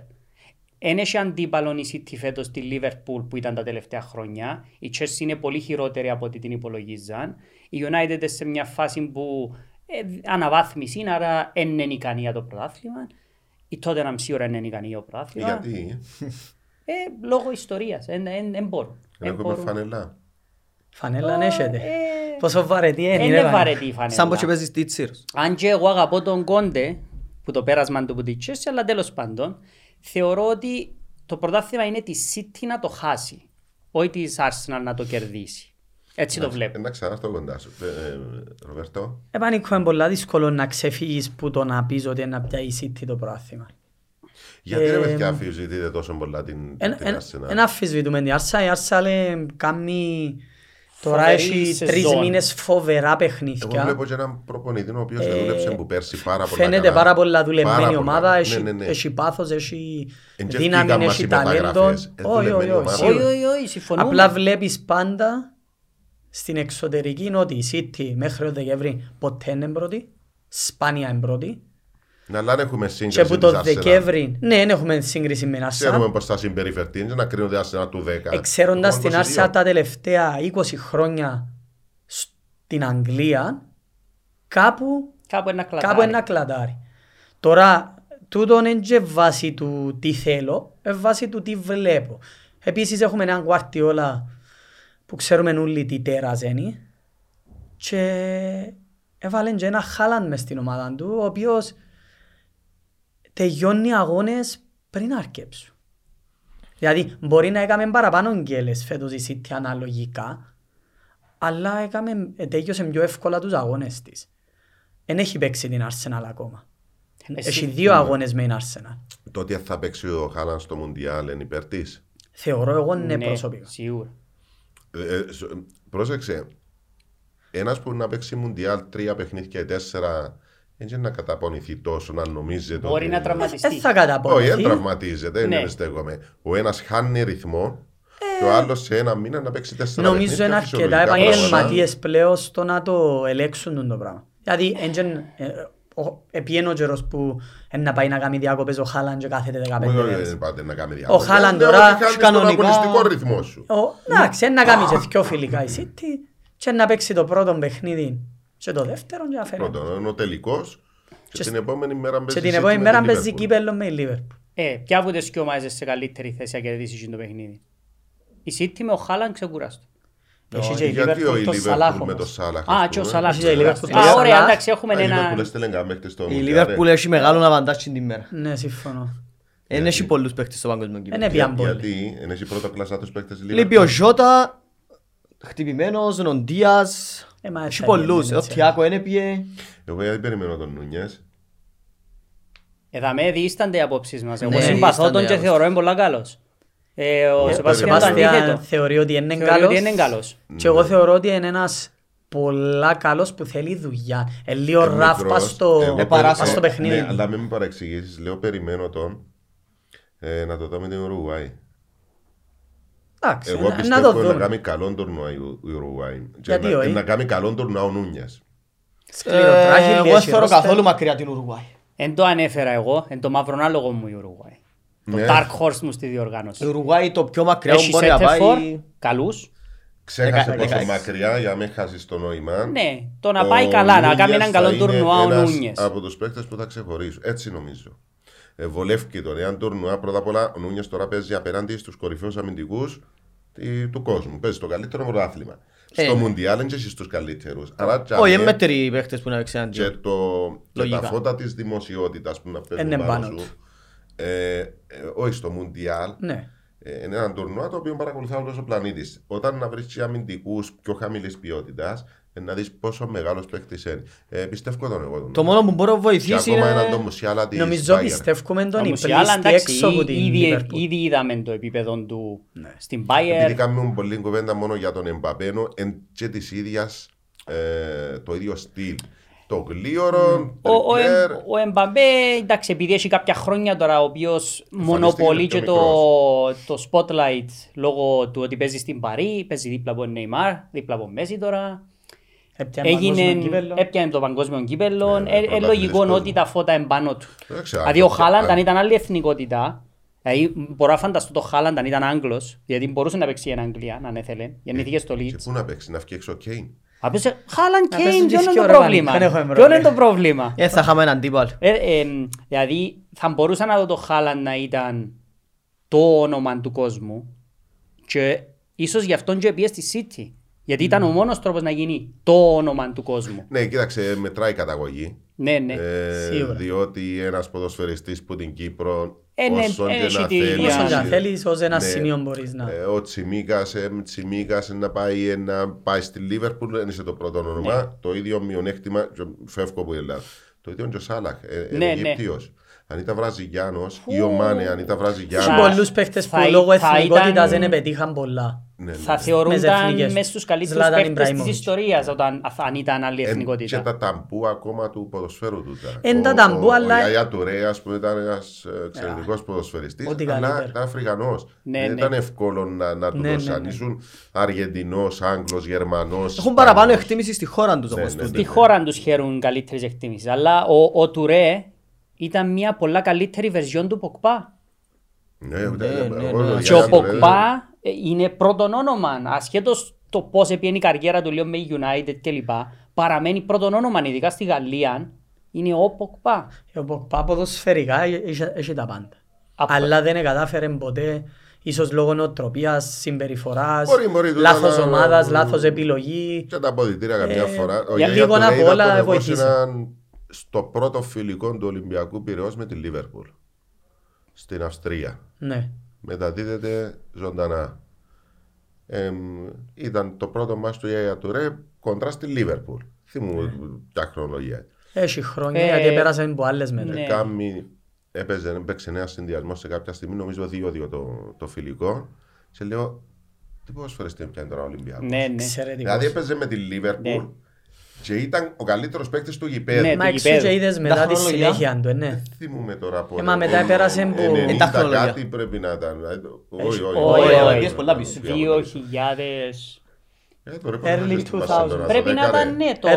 Εν έχει αντίπαλον η City φέτος τη Liverpool που ήταν τα τελευταία χρόνια. Η Chelsea είναι πολύ χειρότερη από ό,τι την υπολογίζαν. Η United σε μια φάση που αναβάθμιση, άρα δεν είναι ικανή για το πρωτάθλημα. Η Tottenham σίγουρα δεν είναι ικανή για το πρωτάθλημα. Γιατί? Λόγω ιστορίας. Δεν μπορούν. Έχουμε φανελά. Φανέλα νέχεται. Πόσο βαρετή είναι. Είναι βαρετή η φανέλα. Σαν πως και παίζεις τίτσιρος. Αν και εγώ αγαπώ τον Κόντε που το πέρασμα του Chelsea, αλλά τέλος πάντων. Θεωρώ ότι το πρωτάθλημα είναι τη City να το χάσει, όχι τη Arsenal να το κερδίσει. Έτσι το βλέπω. Να ξανά στο κοντά σου, Ροβέρτο. Επανήκω, είναι πολύ δύσκολο να ξεφύγεις που το να πεις ότι να πιάει η City το πρωτάθλημα. Γιατί ρε παιδιά αφιζητείτε τόσο πολλά την Arsenal. Εν αφιζητούμε την Arsenal, η Arsenal κάνει... Τώρα έχει 3 μήνες φοβερά παιχνίδια. Εγώ βλέπω και έναν προπονητή ο οποίος δούλεψε που πέρσι πάρα πολλά. Φαίνεται πάρα πολλά δουλεμένη ομάδα, έχει πάθος, έχει δύναμη, έχει ταλέντο. Όχι, όχι, συμφωνούμε. Απλά βλέπεις πάντα στην εξωτερική είναι ότι η City μέχρι το Δεκέμβρη ποτέ είναι πρώτη, σπάνια είναι πρώτη. Να αλλά έχουμε σύγκριση με την Arsenal. Ναι, έχουμε σύγκριση με την Arsenal. Ξέρουμε πώς θα συμπεριφερθεί, να κρίνονται Arsenal του 10. Εξέροντας την Arsenal τα τελευταία 20 χρόνια στην Αγγλία, κάπου ένα κλατάρι. Τώρα, τούτο είναι και βάση του τι θέλω, βάση του τι βλέπω. Επίσης έχουμε έναν Guardiola που ξέρουμε όλοι τι τέρας είναι και έβαλε και ένα Haaland μες στην ομάδα του, ο οποίος τελειώνει αγώνες πριν αρκέψουν. Δηλαδή, μπορεί να έκαμε παραπάνω γκέλες φέτος η City αναλογικά, αλλά τελειώσε πιο εύκολα τους αγώνες της. Εν έχει παίξει την Arsenal ακόμα. Έχει 2 αγώνες με την Arsenal. Τότε θα παίξει ο Haaland στο Μουντιάλ εν υπέρ της. Θεωρώ εγώ ναι προσωπικά. Σίγουρα. Πρόσεξε, ένας που να παίξει Μουντιάλ 3 παιχνίδια ή 4... Έτσι να καταπονηθεί τόσο, να νομίζετε. Μπορεί να τραυματιστεί. Δεν θα καταπονηθεί. Όχι, δεν τραυματίζεται, δεν εμπιστεύομαι. Ο ένας χάνει ρυθμό και ο άλλος σε ένα μήνα να παίξει 4 μήνες. Νομίζω είναι αρκετά επαγγελματίες πλέον στο να το ελέγξουν το πράγμα. Δηλαδή, επί καιρός που να πάει να κάνει διάκοπες ο Haaland και κάθεται 15 μέρες. Ο Haaland τώρα κανονικά. Εντάξει, να κάνει και 2 φιλικά η City και να παίξει το πρώτο παιχνίδι. Και το δεύτερο και αφαιρετικό. Πρώτον, είναι ο τελικός και την επόμενη μέρα παίζει κύπελλο με η Liverpool. Ποια από τις ομάδες σε καλύτερη θέση να κερδίσει το παιχνίδι. Η City με ο Haaland ξεκουράστο. Γιατί ο Liverpool με το Σάλαχ. Α, και ο Σάλαχ. Ωραία, εντάξει, έχουμε ένα... Η Liverpool έχει μεγάλο να βαντάξει την ημέρα. Ναι, συμφωνώ. Εν έχει πολλούς παίκτες στο παγκόσμιο κύπελλο. Γιατί εν έχει πρώτα κλασσάτους παίκτες Liverpool. Λείπει ο Ζώτα, χτυπημένος, Νοντίας. Έχει πολλούς, ο Τιάκο ένεπιε. Εγώ δεν περιμένω τον Νούνιες. Εδώ με διήστανται οι απόψεις μας. Εγώ συμπαθώ τον και θεωρώ είναι πολλά καλός. Ο Σεβάστιαν θεωρεί ότι είναι καλός. Και εγώ θεωρώ ότι είναι ένας πολλά καλός που θέλει δουλειά. Λίγο ράφα στο παιχνίδι. Ναι, αλλά μην με παρεξηγήσεις, λέω περιμένω τον να το δω με την Ουρουγουάη. Εγώ πιστεύω να κάνει καλό τουρνουά η Ουρουγουάη. Να κάνει καλό τουρνουά ο Νούνιας. Εγώ θεωρώ καθόλου μακριά την Ουρουγουάη. Εν το ανέφερα εγώ, εν το μαύρο άλογο μου η Ουρουγουάη. Το dark horse μου στη διοργάνωση. Η Ουρουγουάη το πιο μακριά μου μπορεί να πάει. Καλούς. Ξέχασε πόσο μακριά για να μην χάσεις το νόημα. Ναι, το να πάει καλά, να κάνει έναν καλό τουρνουά ο Νούνιες. Από τους παίκτες που θα ξεχωρίσουν, έτσι νομίζω. Βολεύει τον εάν τουρνουά. Πρώτα απ' όλα, ο Νούνιες τώρα παίζει απέναντι στους κορυφαίους αμυντικούς του κόσμου. Παίζει το καλύτερο πρωτάθλημα. Στο Μουντιάλ είναι και εσύ στους καλύτερους. Όχι, είναι μέτροι οι παίκτες που να παίξαν. Και τα φώτα της δημοσιότητας που να παίζουν πάνω σου. Όχι στο Μουντιάλ. Είναι έναν τουρνουά το οποίο παρακολουθεί όλος ο πλανήτης. Όταν να βρεις αμυντικούς πιο χαμηλής ποιότητας, να δεις πόσο μεγάλος παίκτης είναι. Πιστεύω τον εγώ. Το μόνο που μπορώ να βοηθήσει είναι. Νομίζω πιστεύουμε τον Ιππρίστη. Ήδη είδαμε το επίπεδο του στην Bayern. Επειδή κάνουμε πολλή κουβέντα μόνο για τον Εμπαπένο και το ίδιο στυλ. Το γλίωρο, ο Εμπαμπέ, εντάξει, επειδή έχει κάποια χρόνια τώρα ο οποίος μονοπολεί και το spotlight λόγω του ότι παίζει στην Παρί, παίζει δίπλα από Νεϊμάρ, δίπλα από Μέση τώρα. Έπιανε το παγκόσμιο κύπελλο. Λογικό ότι τα φώτα εμπάνω του. Δηλαδή ο Χάλαντ αν ήταν άλλη εθνικότητα, δηλαδή μπορώ να φανταστώ το Χάλαντ αν ήταν Άγγλος, γιατί μπορούσε να παίξει εν Αγγλία, αν ήθελε, γεννήθηκε στο Leeds. Και πού να παίξει, να βγει έξω ο Κέιν. Απέσε, Χάλαντ Κέιν, ποιο είναι το πρόβλημα. Θα είχαμε έναν τύπαλ. Δηλαδή θα μπορούσα να δω το Χάλαντ να ήταν το όνομα του κόσμου και ίσως γι' αυτόν και πήγε στη City. Γιατί ήταν ο μόνος τρόπος να γίνει το όνομα του κόσμου. Ναι, κοίταξε, μετράει η καταγωγή. Ναι, ναι, σίγουρα. Διότι ένας ποδοσφαιριστής που την Κύπρο, όσον και να θέλεις, ως ένα σημείο μπορείς να... Ο Τσιμίκας να πάει στη Λίβερπουλ, δεν είσαι το πρώτο όνομα. Το ίδιο μειονέκτημα, φεύγω από η Ελλάδα. Το ίδιο και ο Σάλαχ, Αιγύπτιος. Αν ήταν Βραζιλιάνος ή ο Μάνε, αν ήταν Βραζιλιάνος. Τους πολλούς παίχτες που λόγω εθνικότητας δεν επετύχαν πολλά. Θα θεωρούνταν μέσα στους καλύτερους παίχτες της ιστορίας αν ήταν άλλη εθνικότητα. Και τα ταμπού ακόμα του ποδοσφαίρου του. Ο Γιαγιά Τουρέα που ήταν ένας εξαιρετικός ποδοσφαιριστής, αλλά ήταν Αφρικανός. Δεν ήταν εύκολο να του δοσανίσουν Αργεντινός, Άγγλος, Γερμανός. Έχουν παραπάνω εκτίμηση στη χώρα τους. Στη χώρα τους χαίρουν καλύτερες εκτίμησεις. Αλλά ο Τουρέ ήταν μια πολλά καλύτερη βερζιόν του Ποκπά. Και ο Ποκπά είναι πρώτον όνομα, ασχέτως το πώς επήγαινε η καριέρα του με η United κλπ. Παραμένει πρώτον όνομα, ειδικά στη Γαλλία, είναι ο Ποκπά. Ο Ποκπά ποδοσφαιρικά έχει τα πάντα. Αλλά δεν κατάφερε ποτέ, ίσως λόγω νοοτροπίας, συμπεριφοράς, λάθος ομάδας, λάθος επιλογή. Και τα αποδυτήρια καμιά φορά. Για λίγο να πω όλα βοηθήσαν. Στο πρώτο φιλικό του Ολυμπιακού Πειραιώς με τη Λίβερπουλ στην Αυστρία. Ναι. Μεταδίδεται ζωντανά. Ήταν το πρώτο μας του Γιαγιά Τουρέ κοντρά στη Λίβερπουλ. Θυμούμε ποια χρονολογία. Έχει χρόνια γιατί πέρασαν από άλλες μέρες. Ναι. Έπαιξε ένα συνδυασμό σε κάποια στιγμή, νομίζω 2-2 το φιλικό. Σε λέω, τι πώς φορεστεί πια είναι τώρα ο Ολυμπιακός. Ναι, ναι. Δηλαδή έπαιζε με τη Λίβερπουλ. Και ήταν ο καλύτερος παίκτης του γηπέδου. Μα εξού και είδες μετά τη συνέχεια του, ναι. Θυμούμε τώρα από... μετά πέρασε από... 90 κάτι πρέπει να ήταν. Όχι, όχι. 2000... Early 2000. Πρέπει να ήταν ναι το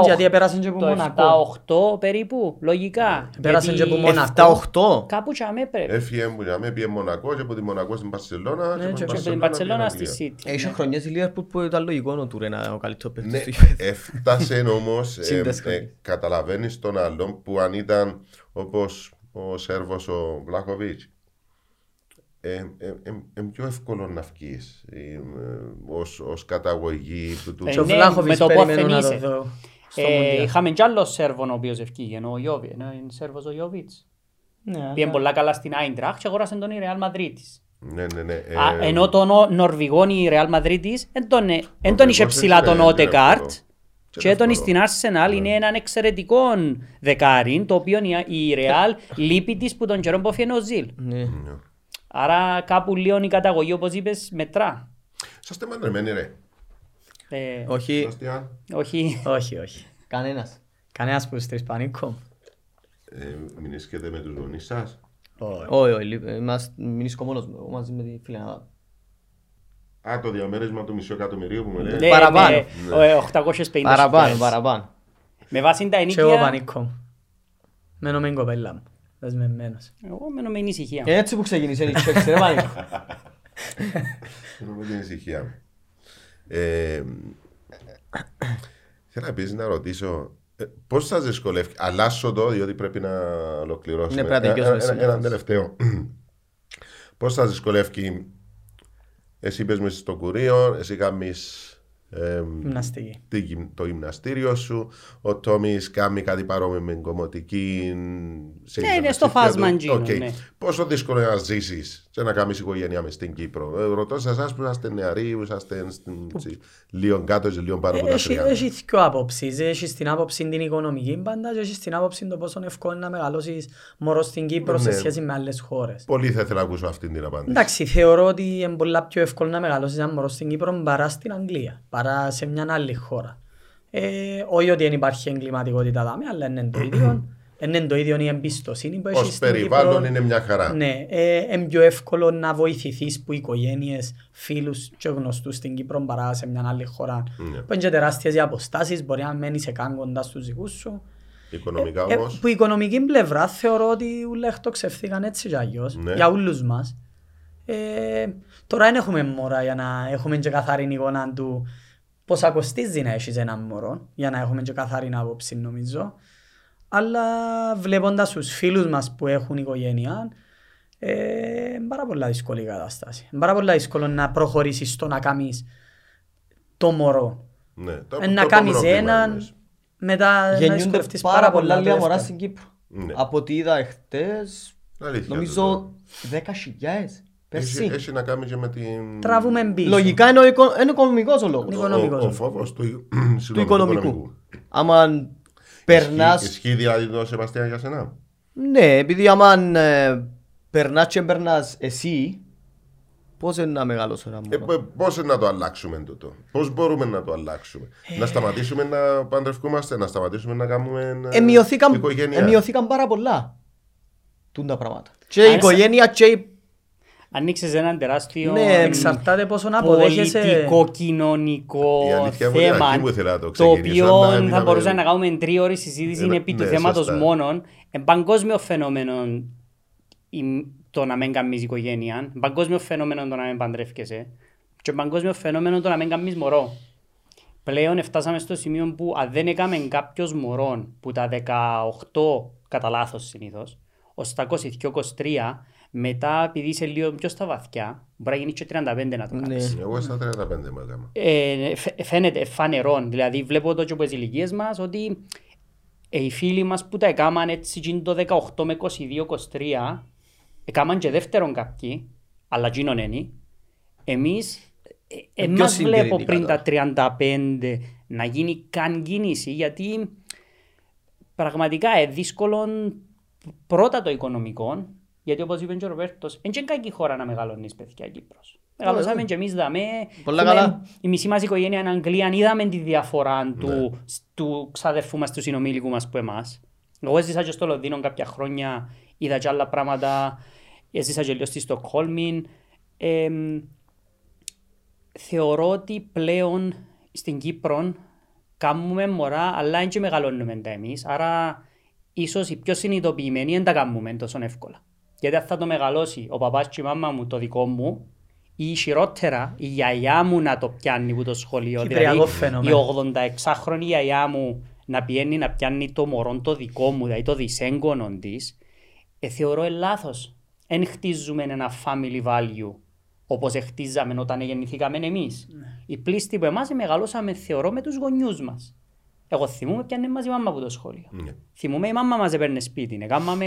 2000 γιατί πέρασαν και από Μονακό. Το 7-8 περίπου, λογικά. Πέρασαν και από Μονακό. 7-8. Κάπου και αμέπρεπε. Έφυγε Μονακό και από τη Μονακό στην Μπαρσελόνα και από την Μπαρσελόνα στη Σίτι. Έχει χρονιές η Liverpool που ήταν λογικό να του ρένα ο καλύτερο παίκτης του γηπέδου. Έφτασε όμως, καταλαβαίνεις τον άλλον που αν ήταν όπως ο Σέρβος ο Βλάχοβιτς. Είναι πιο εύκολο να βγεις ως καταγωγή του Βλάχοβιτς περιμένω να το δω. Είχαμε κι άλλο Σέρβον ο οποίος ευκήγε, ο Σέρβος ο Ιωβίτς. Πήγαινε πολλά καλά στην Άιντραχ και αγόρασε τον η Ρεάλ Μαδρίτης. Ενώ τον Νορβηγόν η Ρεάλ Μαδρίτης δεν τον είχε ψηλά τον Ότεκαρτ. Και τον στην Arsenal είναι έναν εξαιρετικό δεκάριν το οποίο η Ρεάλ λείπει της που τον καιρό που έφυγε ο Ζιλ. Άρα κάπου λίγο η καταγωγή, όπως είπες, μετρά. Σας τεμαντρεμένοι ρε. Όχι. Όχι. Όχι, όχι. Κανένας. Κανένας που είστε Ισπανίκο. Μηνίσκετε με τους γονείς σας. Όχι, μηνίσκω μόνος μαζί με τη φιλενάδα. Α, το διαμέρισμα του μισό εκατομμυρίου που με λέει. Παραπάνω. 850. Παραπάνω. Με βάση τα ενίκια. Και εγώ πανίκω. Μένω με την κοπέλα μου. Εγώ μένω με την ησυχία μου. Έτσι που ξεκινήσε η Chelsea, ρε πανίκω. Μένω με την ησυχία μου. Θέλω να πεις να ρωτήσω πώς σας δυσκολεύει, αλλάσω το διότι πρέπει να ολοκληρώσουμε. Έναν τελευταίο. Πώς σας δυσκολεύει, εσύ πες με στο κουρίο, εσύ κάνεις το γυμναστήριο σου, ο Τόμις κάνει κάτι παρόμοιο με κομμωτική. Είναι στο φάσμα γύρω. Πόσο δύσκολο είναι να ζήσεις και να κάνεις οικογένεια μες στην Κύπρο? Ρωτώ σε εσάς που είσαστε νεαροί, που είσαστε λίγο κάτω και λίγο πάνω από τα 30. Έχεις δύο άποψεις. Έχεις την άποψη την οικονομική πάντα και έχεις την άποψη το πόσο εύκολο είναι να μεγαλώσεις μωρό στην Κύπρο σε σχέση με άλλες χώρες. Πολύ θα ήθελα να ακούσω αυτή την απάντηση. Εντάξει, θεωρώ ότι είναι πολλά πιο εύκολο να μεγαλώσεις ένα μωρό στην Κύπρο παρά στην Αγγλία, παρά σε μια άλλη χώρα. Όχι ότι δεν υπάρχει εγκληματικότητα δάμε, αλλά είναι το ίδιο. Είναι το ίδιο η εμπιστοσύνη που έχεις στην Κύπρο. Ως περιβάλλον είναι μια χαρά. Ναι, είναι πιο εύκολο να βοηθηθείς που οικογένειες, φίλους και γνωστούς στην Κύπρο παρά σε μια άλλη χώρα. Ναι. Που είναι και τεράστιες οι αποστάσεις, μπορεί να μένεις καν κοντά στους δικούς σου. Οικονομικά όμως. Που η οικονομική πλευρά θεωρώ ότι ούλοι εκτοξευθήκαν έτσι και αλλιώς, ναι, για όλους μας. Τώρα δεν έχουμε μωρά για να έχουμε και καθαρή εικόνα του πόσα κοστίζει να έχεις έναν μωρό, για να έχουμε και καθαρή άποψη νομίζω. Αλλά βλέποντας τους φίλους μας που έχουν οικογένεια, είναι πάρα πολλά δύσκολη η κατάσταση. Είναι πάρα πολλά δύσκολο να προχωρήσεις στο να κάνεις το μωρό. Ναι, να κάνεις έναν, μετά να δυσκολευτείς πάρα πολλά λίγα μωρά στην Κύπρο. Ναι. Από ό,τι είδα εχθές, νομίζω 10.000 πέρσι. Έχει να κάνει και με την... Τραβούμε πίσω. Λογικά είναι οικονομικός ο λόγος. Ο φόβος του οικονομικού. Άμα... Περνάς... Ισχύει δηλαδή το Σεβαστία για σένα? Ναι, επειδή άμα περνάς και περνάς εσύ, πώς είναι να μεγαλώσω ένα μόνο? Πώς είναι να το αλλάξουμε τούτο? Πώς μπορούμε να το αλλάξουμε? Να σταματήσουμε να παντρευκούμαστε, να σταματήσουμε να κάνουμε οικογένεια? Εμειωθήκαν πάρα πολλά τούντα πράγματα. Και η οικογένεια και η... Ανοίξεις έναν τεράστιο, ναι, εξαρτάται πόσο να αποδέχεσαι, πολιτικο-κοινωνικό θέμα, το οποίο θα μπορούσαμε να κάνουμε 3 ώρες συζήτηση επί του θέματος μόνον. Παγκόσμιο φαινόμενο το να μην κάνεις οικογένεια, παγκόσμιο φαινόμενο το να μην παντρεύκεσαι και παγκόσμιο φαινόμενο το να μην κάνεις μωρό. Πλέον φτάσαμε στο σημείο που αν δεν έκαμε κάποιος μωρό που τα 18 κατά λάθος συνήθως, ως τα 22-23, μετά, επειδή είσαι λίγο πιο στα βαθιά, μπορεί να γίνει και 35 να το κάνεις. Ναι. Εγώ στα 35 με έκανα. Φαίνεται φανερόν. Δηλαδή, βλέπω το και από τις ηλικίες μας ότι οι φίλοι μας που τα έκαναν έτσι το 18 με 22-23, έκαναν και δεύτερον κάποιοι, αλλά γίνον ένι. Εμείς, εμάς βλέπω πριν τα 35 να γίνει καν κίνηση, γιατί πραγματικά είναι δύσκολο πρώτα το οικονομικό. Γιατί όπως είπε και ο Ρομπέρτος, δεν είναι κακή χώρα να μεγαλώνεις παιδιά Κύπρος. Μεγαλώσαμε και εμείς δαμε, η μισή μας οικογένεια είναι Αγγλία, είδαμε τη διαφορά του ξαδερφού μας, του συνομήλικου μας που εμάς. Εγώ έζησα και στο Λονδίνο κάποια χρόνια, είδα και άλλα πράγματα, έζησα και λίγο στη Στοκχόλμη. Θεωρώ ότι πλέον στην Κύπρο κάνουμε μωρά, αλλά δεν και μεγαλώνουμε τα εμείς. Άρα ίσως οι πιο συνειδητοποιημένοι δεν τα κάνουμε τόσο εύκολα. Γιατί αν θα το μεγαλώσει ο παπάς και η μάμα μου, το δικό μου, ή χειρότερα η γιαγιά μου να το πιάνει που το σχολείο. Δηλαδή η 86χρονη γιαγιά μου να πιένει να πιάνει το μωρό το δικό μου, δηλαδή το δυσέγγονο της, θεωρώ λάθος. Εν χτίζουμε ένα family value όπως χτίζαμε όταν γεννηθήκαμε εμείς. Ναι. Οι πλήστοι που εμάς μεγαλώσαμε θεωρώ με τους γονιούς μας. Εγώ θυμούμαι πιάνε μας η μάμα από το σχολείο. Ναι. Θυμούμαι η μάμα μας έπαιρνε σπίτι, έκαναμε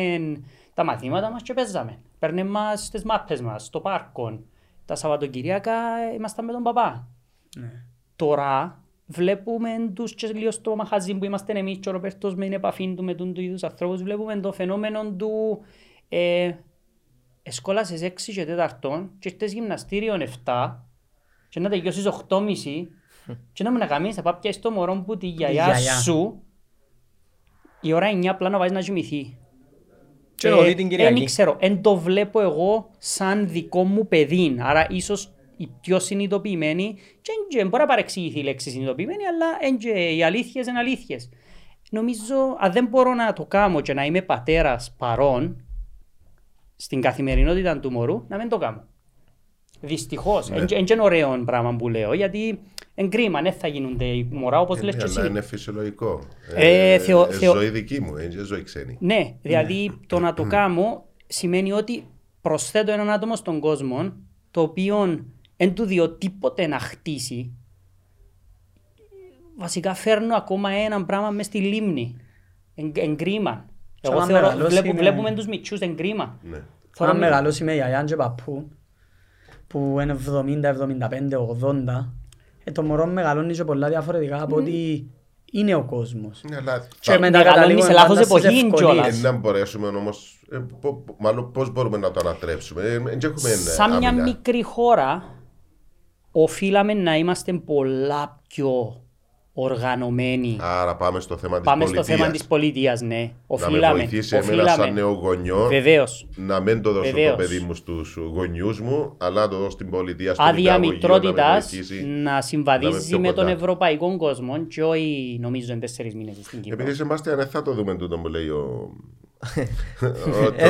τα μαθήματα μας και παίζαμε. Παίρνε μας στις μάπες μας, στο πάρκο. Τα Σαββατοκυριακά ήμασταν με τον παπά. Ναι. Τώρα βλέπουμε τους και λίγο στο μαχαζί που είμαστε εμείς και ο Ρομπέρτος με την επαφή του με τους ίδιους ανθρώπους. Βλέπουμε το φαινόμενο του εσκόλασες 6 και 4 και ήρθες γυμναστήριον 7 και να τελειώσεις 8.30. Και να μην αγαμείς, θα πάει πια στο μωρό που τη γιαγιά σου η ώρα 9 απλά να βάζει να ζυμηθεί. Δεν ξέρω, δεν το βλέπω εγώ σαν δικό μου παιδί. Άρα ίσως οι πιο συνειδητοποιημένοι, και δεν μπορεί να παρεξηγηθεί η λέξη συνειδητοποιημένοι, αλλά οι αλήθειες είναι αλήθειες. Νομίζω, αν δεν μπορώ να το κάνω και να είμαι πατέρας παρών στην καθημερινότητα του μωρού, να μην το κάνω. Δυστυχώς. Είναι ωραίο πράγμα που λέω, γιατί εν κρίμα, ναι, θα γίνονται οι μωρά όπως λες και εσύ. Αλλά είναι φυσιολογικό. Ζωή δική μου, είναι ζωή ξένη. Ναι, δηλαδή το να το κάνω σημαίνει ότι προσθέτω έναν άτομο στον κόσμο, το οποίο εν του διό τίποτε να χτίσει. Βασικά φέρνω ακόμα έναν πράγμα μες στη λίμνη. Εν κρίμα. Εγώ θεωρώ, βλέπουμε τους μητσούς εν κρίμα. Αν μεγαλώσει με γιαγιάν και παππού, που είναι 70, 75, 80, το μωρό μεγαλώνει και πολλά διαφορετικά από ότι είναι ο κόσμος. Και μεγαλώνει σε λάθος εποχή κιόλας. Να μπορέσουμε όμως, μάλλον πώς μπορούμε να το ανατρέψουμε. Σαν μια μικρή χώρα, οφείλαμε να είμαστε πολλά πιο οργανωμένοι. Άρα πάμε στο θέμα της πολιτείας. Πάμε στο θέμα της πολιτείας, ναι. Οφείλαμε. Να με βοηθήσει εμένα σαν νέο γονιό. Βεβαίως. Να μην το δώσω το παιδί μου στους γονιούς μου, αλλά να το δώσω στην πολιτεία, στον Ιταγωγείο. Άδεια μητρότητας να συμβαδίζει με τον ευρωπαϊκό κόσμο και όχι νομίζω εν 4 μήνες στην Κύπρο. Επειδή σεμάστε, αν θα το δούμε τούτο που λέει ο...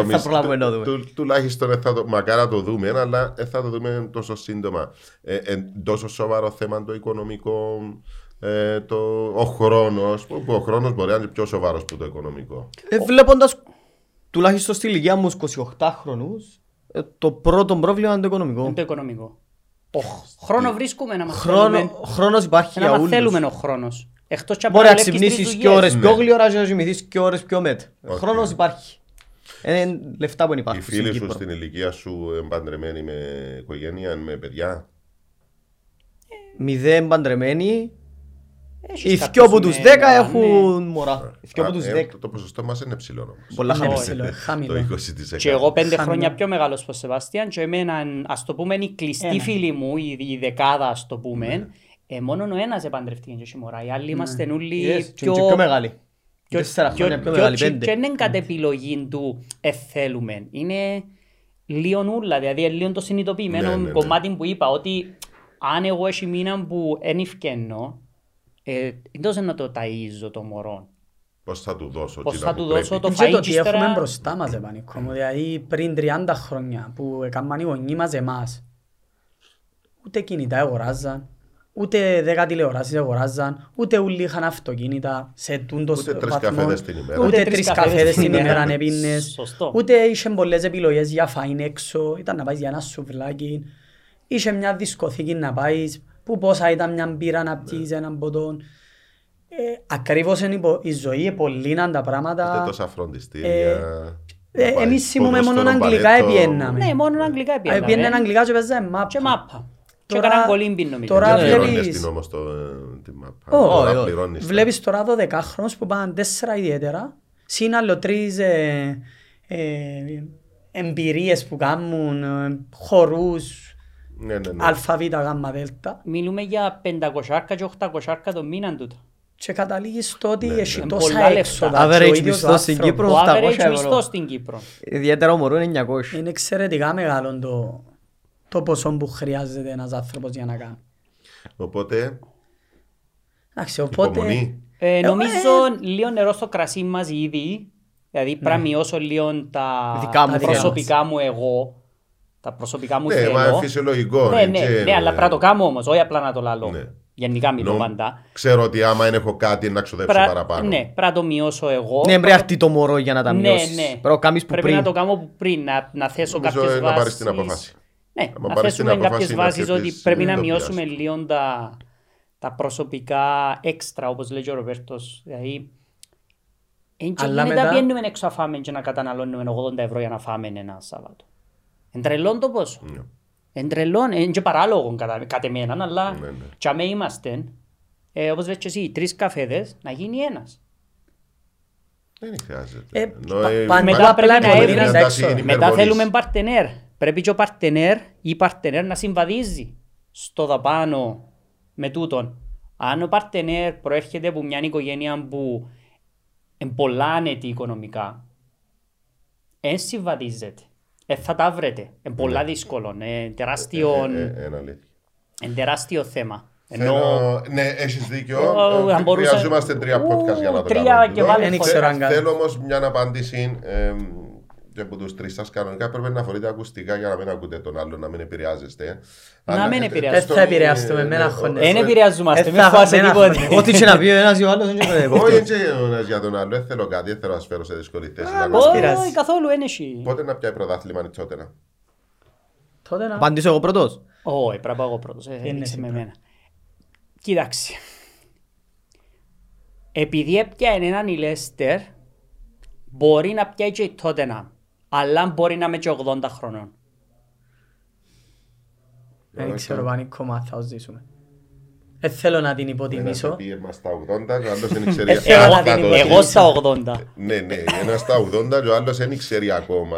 θα προλάβουμε να δούμε. Τουλάχιστον μακάρα το δούμε, αλλά θα το δούμε τόσο σύντομα. Τόσο σοβαρό θέμα το οικονομικό. Ο χρόνος, που ο χρόνος μπορεί να είναι πιο σοβαρός που το οικονομικό. Βλέποντας τουλάχιστον στη ηλικία μου 28 χρονούς, το πρώτο πρόβλημα είναι το οικονομικό. Είναι το οικονομικό. Χρόνο βρίσκουμε να μας θέλουμε. Χρόνος υπάρχει για όλους. Να μας θέλουμε ο χρόνος. Μπορεί να ξυπνήσεις και ώρες πιο γλυόρα και να ζυμηθείς και ώρες πιο μέτ. Χρόνος υπάρχει. Είναι λεφτά που υπάρχουν. Οι φίλοι σου στην ηλικία σου εμπαντρεμένοι με οικογένεια, με παιδιά? Μηδέν παντρεμένοι. Οι δυο από τους 10 έχουν μωρά. Το ποσοστό μας είναι ψηλό όμως. Πολλά χαμηλό. Και εγώ 5 χρόνια πιο μεγάλος πως Σεβάστιαν, και εμένα, ας το πούμε, η κλειστή φίλη μου, η δεκάδα, ας το πούμε, μόνον ο ένας επαντρευτήκαν και όχι μωρά. Οι άλλοι είμαστε όλοι πιο μεγάλοι. Και είναι κατ' επιλογή του εθέλουμε. Είναι λίγο νουλα, δηλαδή λίγο το συνειδητοποιημένο κομμάτι που είπα, ότι αν εγώ έχει μήνα που εν ευκαινώ, εντός να το ταΐζω το μωρό. Πώς θα του δώσω, το φαΐ και ύστερα. Έχουμε μπροστά μας επανικό μου, δηλαδή πριν 30 χρόνια που έκαναν οι γονείς μας εμάς, ούτε κινητά αγοράζαν, ούτε 10 τηλεοράσεις αγοράζαν, ούτε όλοι είχαν αυτοκίνητα σε τούντος βαθμό, ούτε 3 καφέδες την ημέρα να πίνες, ούτε είχαν πολλές επιλογές για φαΐν έξω, ήταν να πάει για ένα σουβλάκι, είχε μια δισκοθήκη να πάει. Που πόσα ήταν μια μπύρα να πιείς έναν ποτόν. Ακριβώς είναι η ζωή, επωλήναν τα πράγματα. Ούτε τόσα φροντιστήρια. Εμείς σήμουμε μόνο αγγλικά επιέναμε. Ναι, μόνο αγγλικά επιέναμε. Επιέναν αγγλικά και παίζαμε μάπα. Και μάπα. Και έκαναν κολύμπιν νομίζω. Δεν πληρώνεις την όμως τη μάπα. Βλέπεις τώρα 12 χρόνους που πάνε 4 ιδιαίτερα. Συν άλλο 3 εμπειρίες που κάνουν, χορούς. Αλφα, βήτα, γάμμα, δέλτα. Μιλούμε για 500 και 800 το μήνα τούτο. Και καταλήγεις το ότι έχει τόσα έξοδα. Average μισθός στην Κύπρο 800 ευρώ. Average μισθός στην Κύπρο. Ιδιαίτερα ο μωρό είναι 900. Είναι εξαιρετικά μεγάλο το ποσό που χρειάζεται ένας άνθρωπος για να κάνει. Οπότε... υπομονή. Νομίζω λίγο νερό στο κρασί μας ήδη. Δηλαδή πρέπει να μειώσω λίγο τα προσωπικά μου εγώ. Τα προσωπικά μου θέλω. Ναι, είναι φυσιολογικό. Ναι, αλλά πρέπει να το κάνω όμως, όχι απλά να το λαλώ. Ναι. Γενικά μιλώ πάντα. Ξέρω ότι άμα έχω κάτι να ξοδέψω παραπάνω. Ναι, πρέπει να το μειώσω εγώ. Ναι, πρέπει να χτίσει το μωρό για να τα μειώσεις. Ναι. Πρέπει να το κάνω πριν, να θέσω κάποιες βάσεις. Να πάρεις την αποφάση. Ναι, να θέσουμε κάποιες βάσεις ότι πρέπει να μειώσουμε λίγο τα προσωπικά έξτρα, όπως λέει ο Ρομπέρτος. Δηλαδή, δεν τα πιένουμε έξω να φάμε και να καταναλώνουμε 80 ευρώ για να φάμε ένα Σάββατο. Εντρελών το πόσο. Εντρελών, είναι και παράλογο κατ' εμέναν, αλλά κι αμέ είμαστε, όπως λες και εσύ, 3 καφέδες, να γίνει ένας. Δεν χρειάζεται. Μετά θέλουμε παρτενέρ. Πρέπει και ο παρτενέρ ή παρτενέρ να συμβαδίζει στο δαπάνω με τούτον. Αν ο παρτενέρ προέρχεται από μια οικογένεια που είναι πολλά άνετη οικονομικά, δεν συμβαδίζεται, θα τα βρείτε, είναι πολλά δύσκολο, είναι τεράστιο θέμα. Ναι, έχεις δίκιο. Χρειαζόμαστε τρία podcast για να το κάνουμε. Θέλω όμως μια απάντηση και από τους τρεις σας. Κανονικά πρέπει να φορείτε ακουστικά για να μην ακούτε τον άλλον, να μην επηρεάζεστε. Να μην επηρεάζεστε. Δεν θα επηρεάζουμε με ένα χρόνο. Δεν επηρεάζομαστε, μην φοβάσαι τίποτα. Ό,τι και να πει ο ένας ή ο άλλος, δεν ξέρω εγώ. Όχι, έτσι ο ένας για τον άλλο. Δεν θέλω κάτι, δεν θέλω να σας φέρω σε δύσκολη θέση. Όχι, καθόλου ένεση. Πότε να πιάει πρωτάθλημα η Τσότενα? Απαντήσω εγώ πρώτος. Όχι, πρέπει να πάω πρώτος. Κοιτάξτε, επειδή έπιανε έναν η Λέστερ, μπορεί να πιάει και η Τότεναμ, αλλά μπορεί να είμαι και 80 χρονών. Δεν ξέρω αν κομμάτι θα ζήσουμε. Δεν θέλω να την υποτιμήσω. Ένας πήγε μας στα 80 και ο άλλος δεν ξέρει. Εγώ στα 80. Ναι, ναι, ένας στα 80 και ο άλλος δεν ξέρει ακόμα.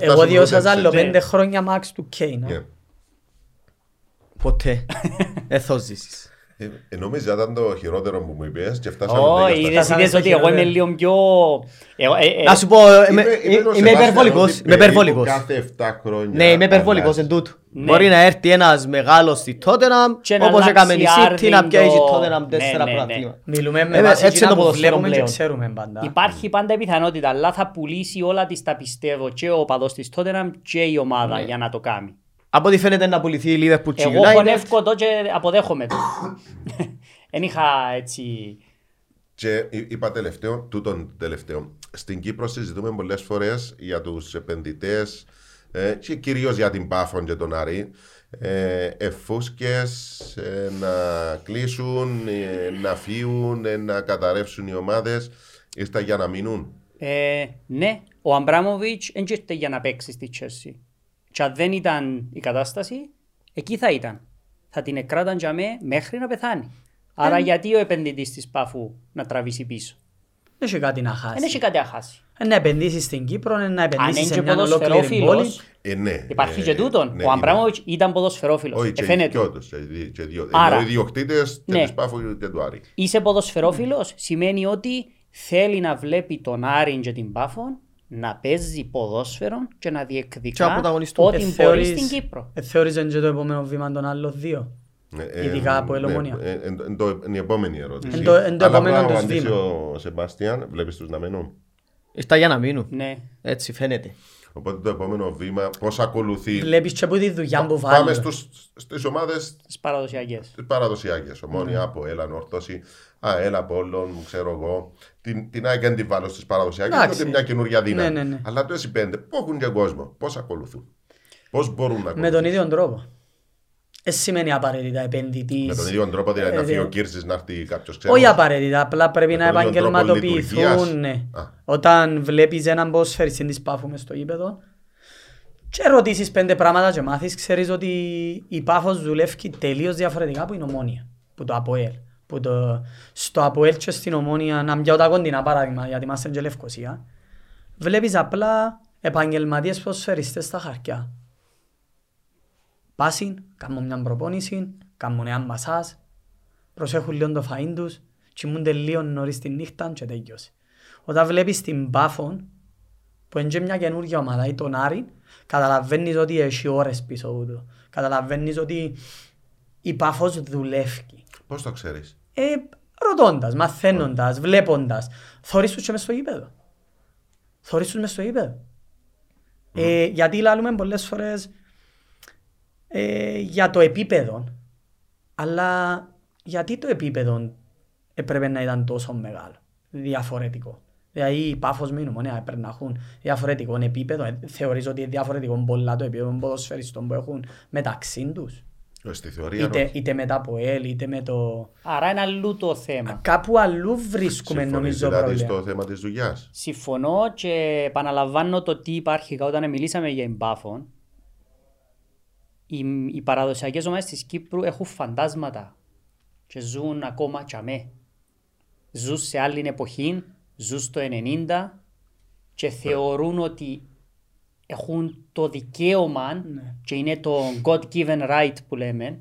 Εγώ διώσας άλλο 5 χρόνια μάξ του Κέιν. Ποτέ. Εθώ ζήσεις. Νομίζω ήταν το χειρότερο που μου είπες και φτάσαμε. Είδες ότι εγώ είμαι λίγο πιο... Να σου πω, είμαι υπερβολικός. Κάθε 7 χρόνια. Ναι, είμαι υπερβολικός εν τούτου. Μπορεί να έρθει ένας μεγάλος στη Τότεναμ, όπως έκαμε η City, να πιάει στη Τότεναμ 4 πρωταθλήματα. Μιλούμε με βάση εκείνα που βλέπουμε και ξέρουμε πάντα. Υπάρχει πάντα η πιθανότητα, αλλά θα πουλήσει όλα της, τα πιστεύω, και ο οπαδός της Τότεναμ και η ομάδα για να το κάνει. Από ό,τι φαίνεται να πουληθεί η Liverpool United. Εγώ χωνεύκω το και αποδέχομαι το. Εν είχα έτσι... Και είπα τελευταίο, τούτον τελευταίο. Στην Κύπρο συζητούμε πολλές φορές για τους επενδυτές και κυρίως για την Πάφον και τον Άρη. Εφούσκες να κλείσουν, να φύγουν, να καταρρεύσουν οι ομάδες. Ήρθα για να μείνουν. Ναι, ο Αμπράμοβιτς δεν ήρθε για να παίξει στη Chelsea. Και αν δεν ήταν η κατάσταση, εκεί θα ήταν. Θα την εκράταν για μέχρι να πεθάνει. Άρα γιατί ο επενδυτής της Πάφου να τραβήσει πίσω? Δεν έχει κάτι να χάσει. Να επενδύσει στην Κύπρο, να επενδύσει σε μια ολόκληρη πόλη. Υπάρχει και τούτον. Ο Αμπράμοβιτς ήταν ποδοσφαιρόφιλος. Φαίνεται. Άρα οι διοκτήτες της Πάφου και του Άρη. Είσαι ποδοσφαιρόφιλος, σημαίνει ότι θέλει να βλέπει τον Άρη και την Πάφο να παίζει ποδόσφαιρο και να διεκδικά ό,τι μπορεί στην Κύπρο. Θεωρείς και το επόμενο βήμα των άλλων δύο, ειδικά από Ελομονία? Είναι η επόμενη ερώτηση. Αλλά να απαντήσει ο Σεμπάστιαν, βλέπεις τους να μένουν. Ήρθα για να μείνουν, έτσι φαίνεται. Οπότε το επόμενο βήμα πώς ακολουθεί. Βλέπεις και από τη δουλειά που βάλουν. Πάμε στις ομάδες παραδοσιακές. Ομόνια, από Έλα, Νόρτωση, Έλα, Πόλων, ξέρω εγώ. Την ΑΕΚ δεν τη βάλω στις παραδοσιακές, τότε μια καινούργια δύναμη. Ναι. Αλλά το εσύ πέντε, πώς έχουν και κόσμο, πώς ακολουθούν, πώς μπορούν να ακολουθούν. Με τον ίδιο τρόπο. Σημαίνει απαραίτητα επενδυτής. Με τον ίδιο τρόπο, δηλαδή να φύγει ο Κύρσης, να έρθει κάποιος ξένος. Όχι απαραίτητα, απλά πρέπει να επαγγελματοποιηθούν. Όταν βλέπεις έναν ποδοσφαιριστή της Πάφου μες στο γήπεδο και ρωτήσεις 5 πράγματα και μάθεις, ξέρεις ότι η Πάφος δουλεύει τελείως διαφορετικά από την Ομόνια, από το ΑΠΟΕΛ. Στο ΑΠΟΕΛ και στην Ομόνια, να πιάω τα κοντινά παράδειγμα, γιατί είμαστε και Λευκοσία, βλέπεις απλά επαγγελματίες ποδοσφαιριστές στα χαρτιά. Πάσιν, κάνουν μια προπόνηση, κάνουν ένα μασάζ, προσέχουν λίγο το φαΐν τους, κοιμούνται λίγο νωρίς τη νύχτα και τελειώσει. Όταν βλέπεις την Πάφο, που είναι και μια καινούργια ομάδα, ή τον Άρη, καταλαβαίνεις ότι έχει ώρες πίσω του. Καταλαβαίνεις ότι η Πάφος δουλεύει. Πώς το ξέρεις? Ρωτώντας, μαθαίνοντας, βλέποντας. Θωρείς τους και μες στο γήπεδο. Γιατί λάλλουμε πολλές φορές για το επίπεδο, αλλά γιατί το επίπεδο έπρεπε να ήταν τόσο μεγάλο, διαφορετικό? Δηλαδή η Πάφος με η Ομόνια έπρεπε να έχουν διαφορετικό επίπεδο. Θεωρείς ότι είναι διαφορετικό πολλά το επίπεδο των ποδοσφαιριστών που έχουν μεταξύ τους? Είτε μετά από ΕΛ, είτε με το... Άρα είναι αλλού το θέμα. Κάπου αλλού βρίσκουμε νομίζω πρόβλημα. Συμφωνείς δηλαδή στο θέμα της δουλειάς? Συμφωνώ και επαναλαμβάνω το τι υπάρχει. Όταν μιλήσαμε για Πάφον, οι παραδοσιακές ομάδες της Κύπρου έχουν φαντάσματα και ζουν ακόμα τσαμέ. Ζουν σε άλλη εποχή, ζουν στο 90 και θεωρούν ότι έχουν το δικαίωμα και είναι το God-given right που λέμε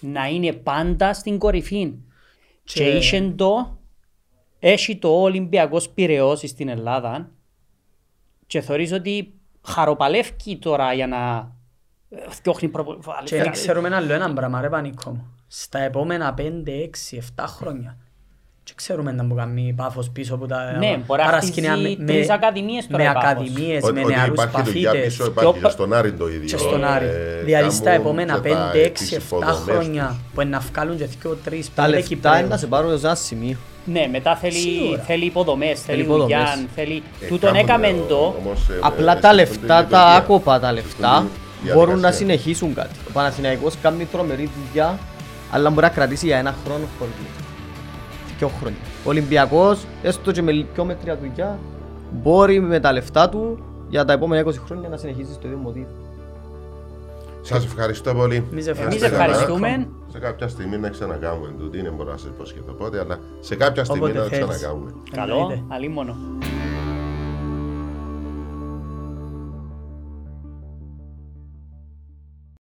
να είναι πάντα στην κορυφή. Και είχε το, έχει το Ολυμπιακός Πειραιώς στην Ελλάδα και θεωρείς ότι χαροπαλεύκει τώρα για να φτιάχνει προπολίευση. Και ξέρουμε ένα άλλο ένα πράγμα ρε πανικό μου. Στα επόμενα 5, 6, 7 χρόνια και ξέρουμε να μου κάνει Πάφος πίσω από τα παρασκηνιά με ακαδημίες, με νεαρούς παθήτες. Υπάρχει στον Άρη το ίδιο. Δηλαδή στα επόμενα 5, 6, 7 χρόνια που να βγάλουν και 2-3 τα λεφτά είναι να σε πάρουν σε ένα σημείο. Ναι, μετά θέλει υποδομές, θέλει δουλειά, θέλει... Τούτον έκαμε το... Απλά τα λεφτά, τα άκοπα τα λεφτά μπορούν να συνεχίσουν κάτι. Ο Παναθηναϊκός κάνει τρομερή δουλειά, αλλά μπορεί να κρατήσει για ένα χρόνο χωρίς. Χρόνια. Ο Ολυμπιακός, έστω και με πιο μέτρια δουλειά, μπορεί με τα λεφτά του για τα επόμενα 20 χρόνια να συνεχίσει στο ίδιο μοτίβο. Σας ευχαριστώ πολύ. Εμείς ευχαριστούμε. Σε κάποια στιγμή να ξανακάμουμε τούτη, δεν μπορώ να σας πω σχεδόν πότε, αλλά σε κάποια στιγμή να το ξανακάμουμε. Καλό, αλίμονο.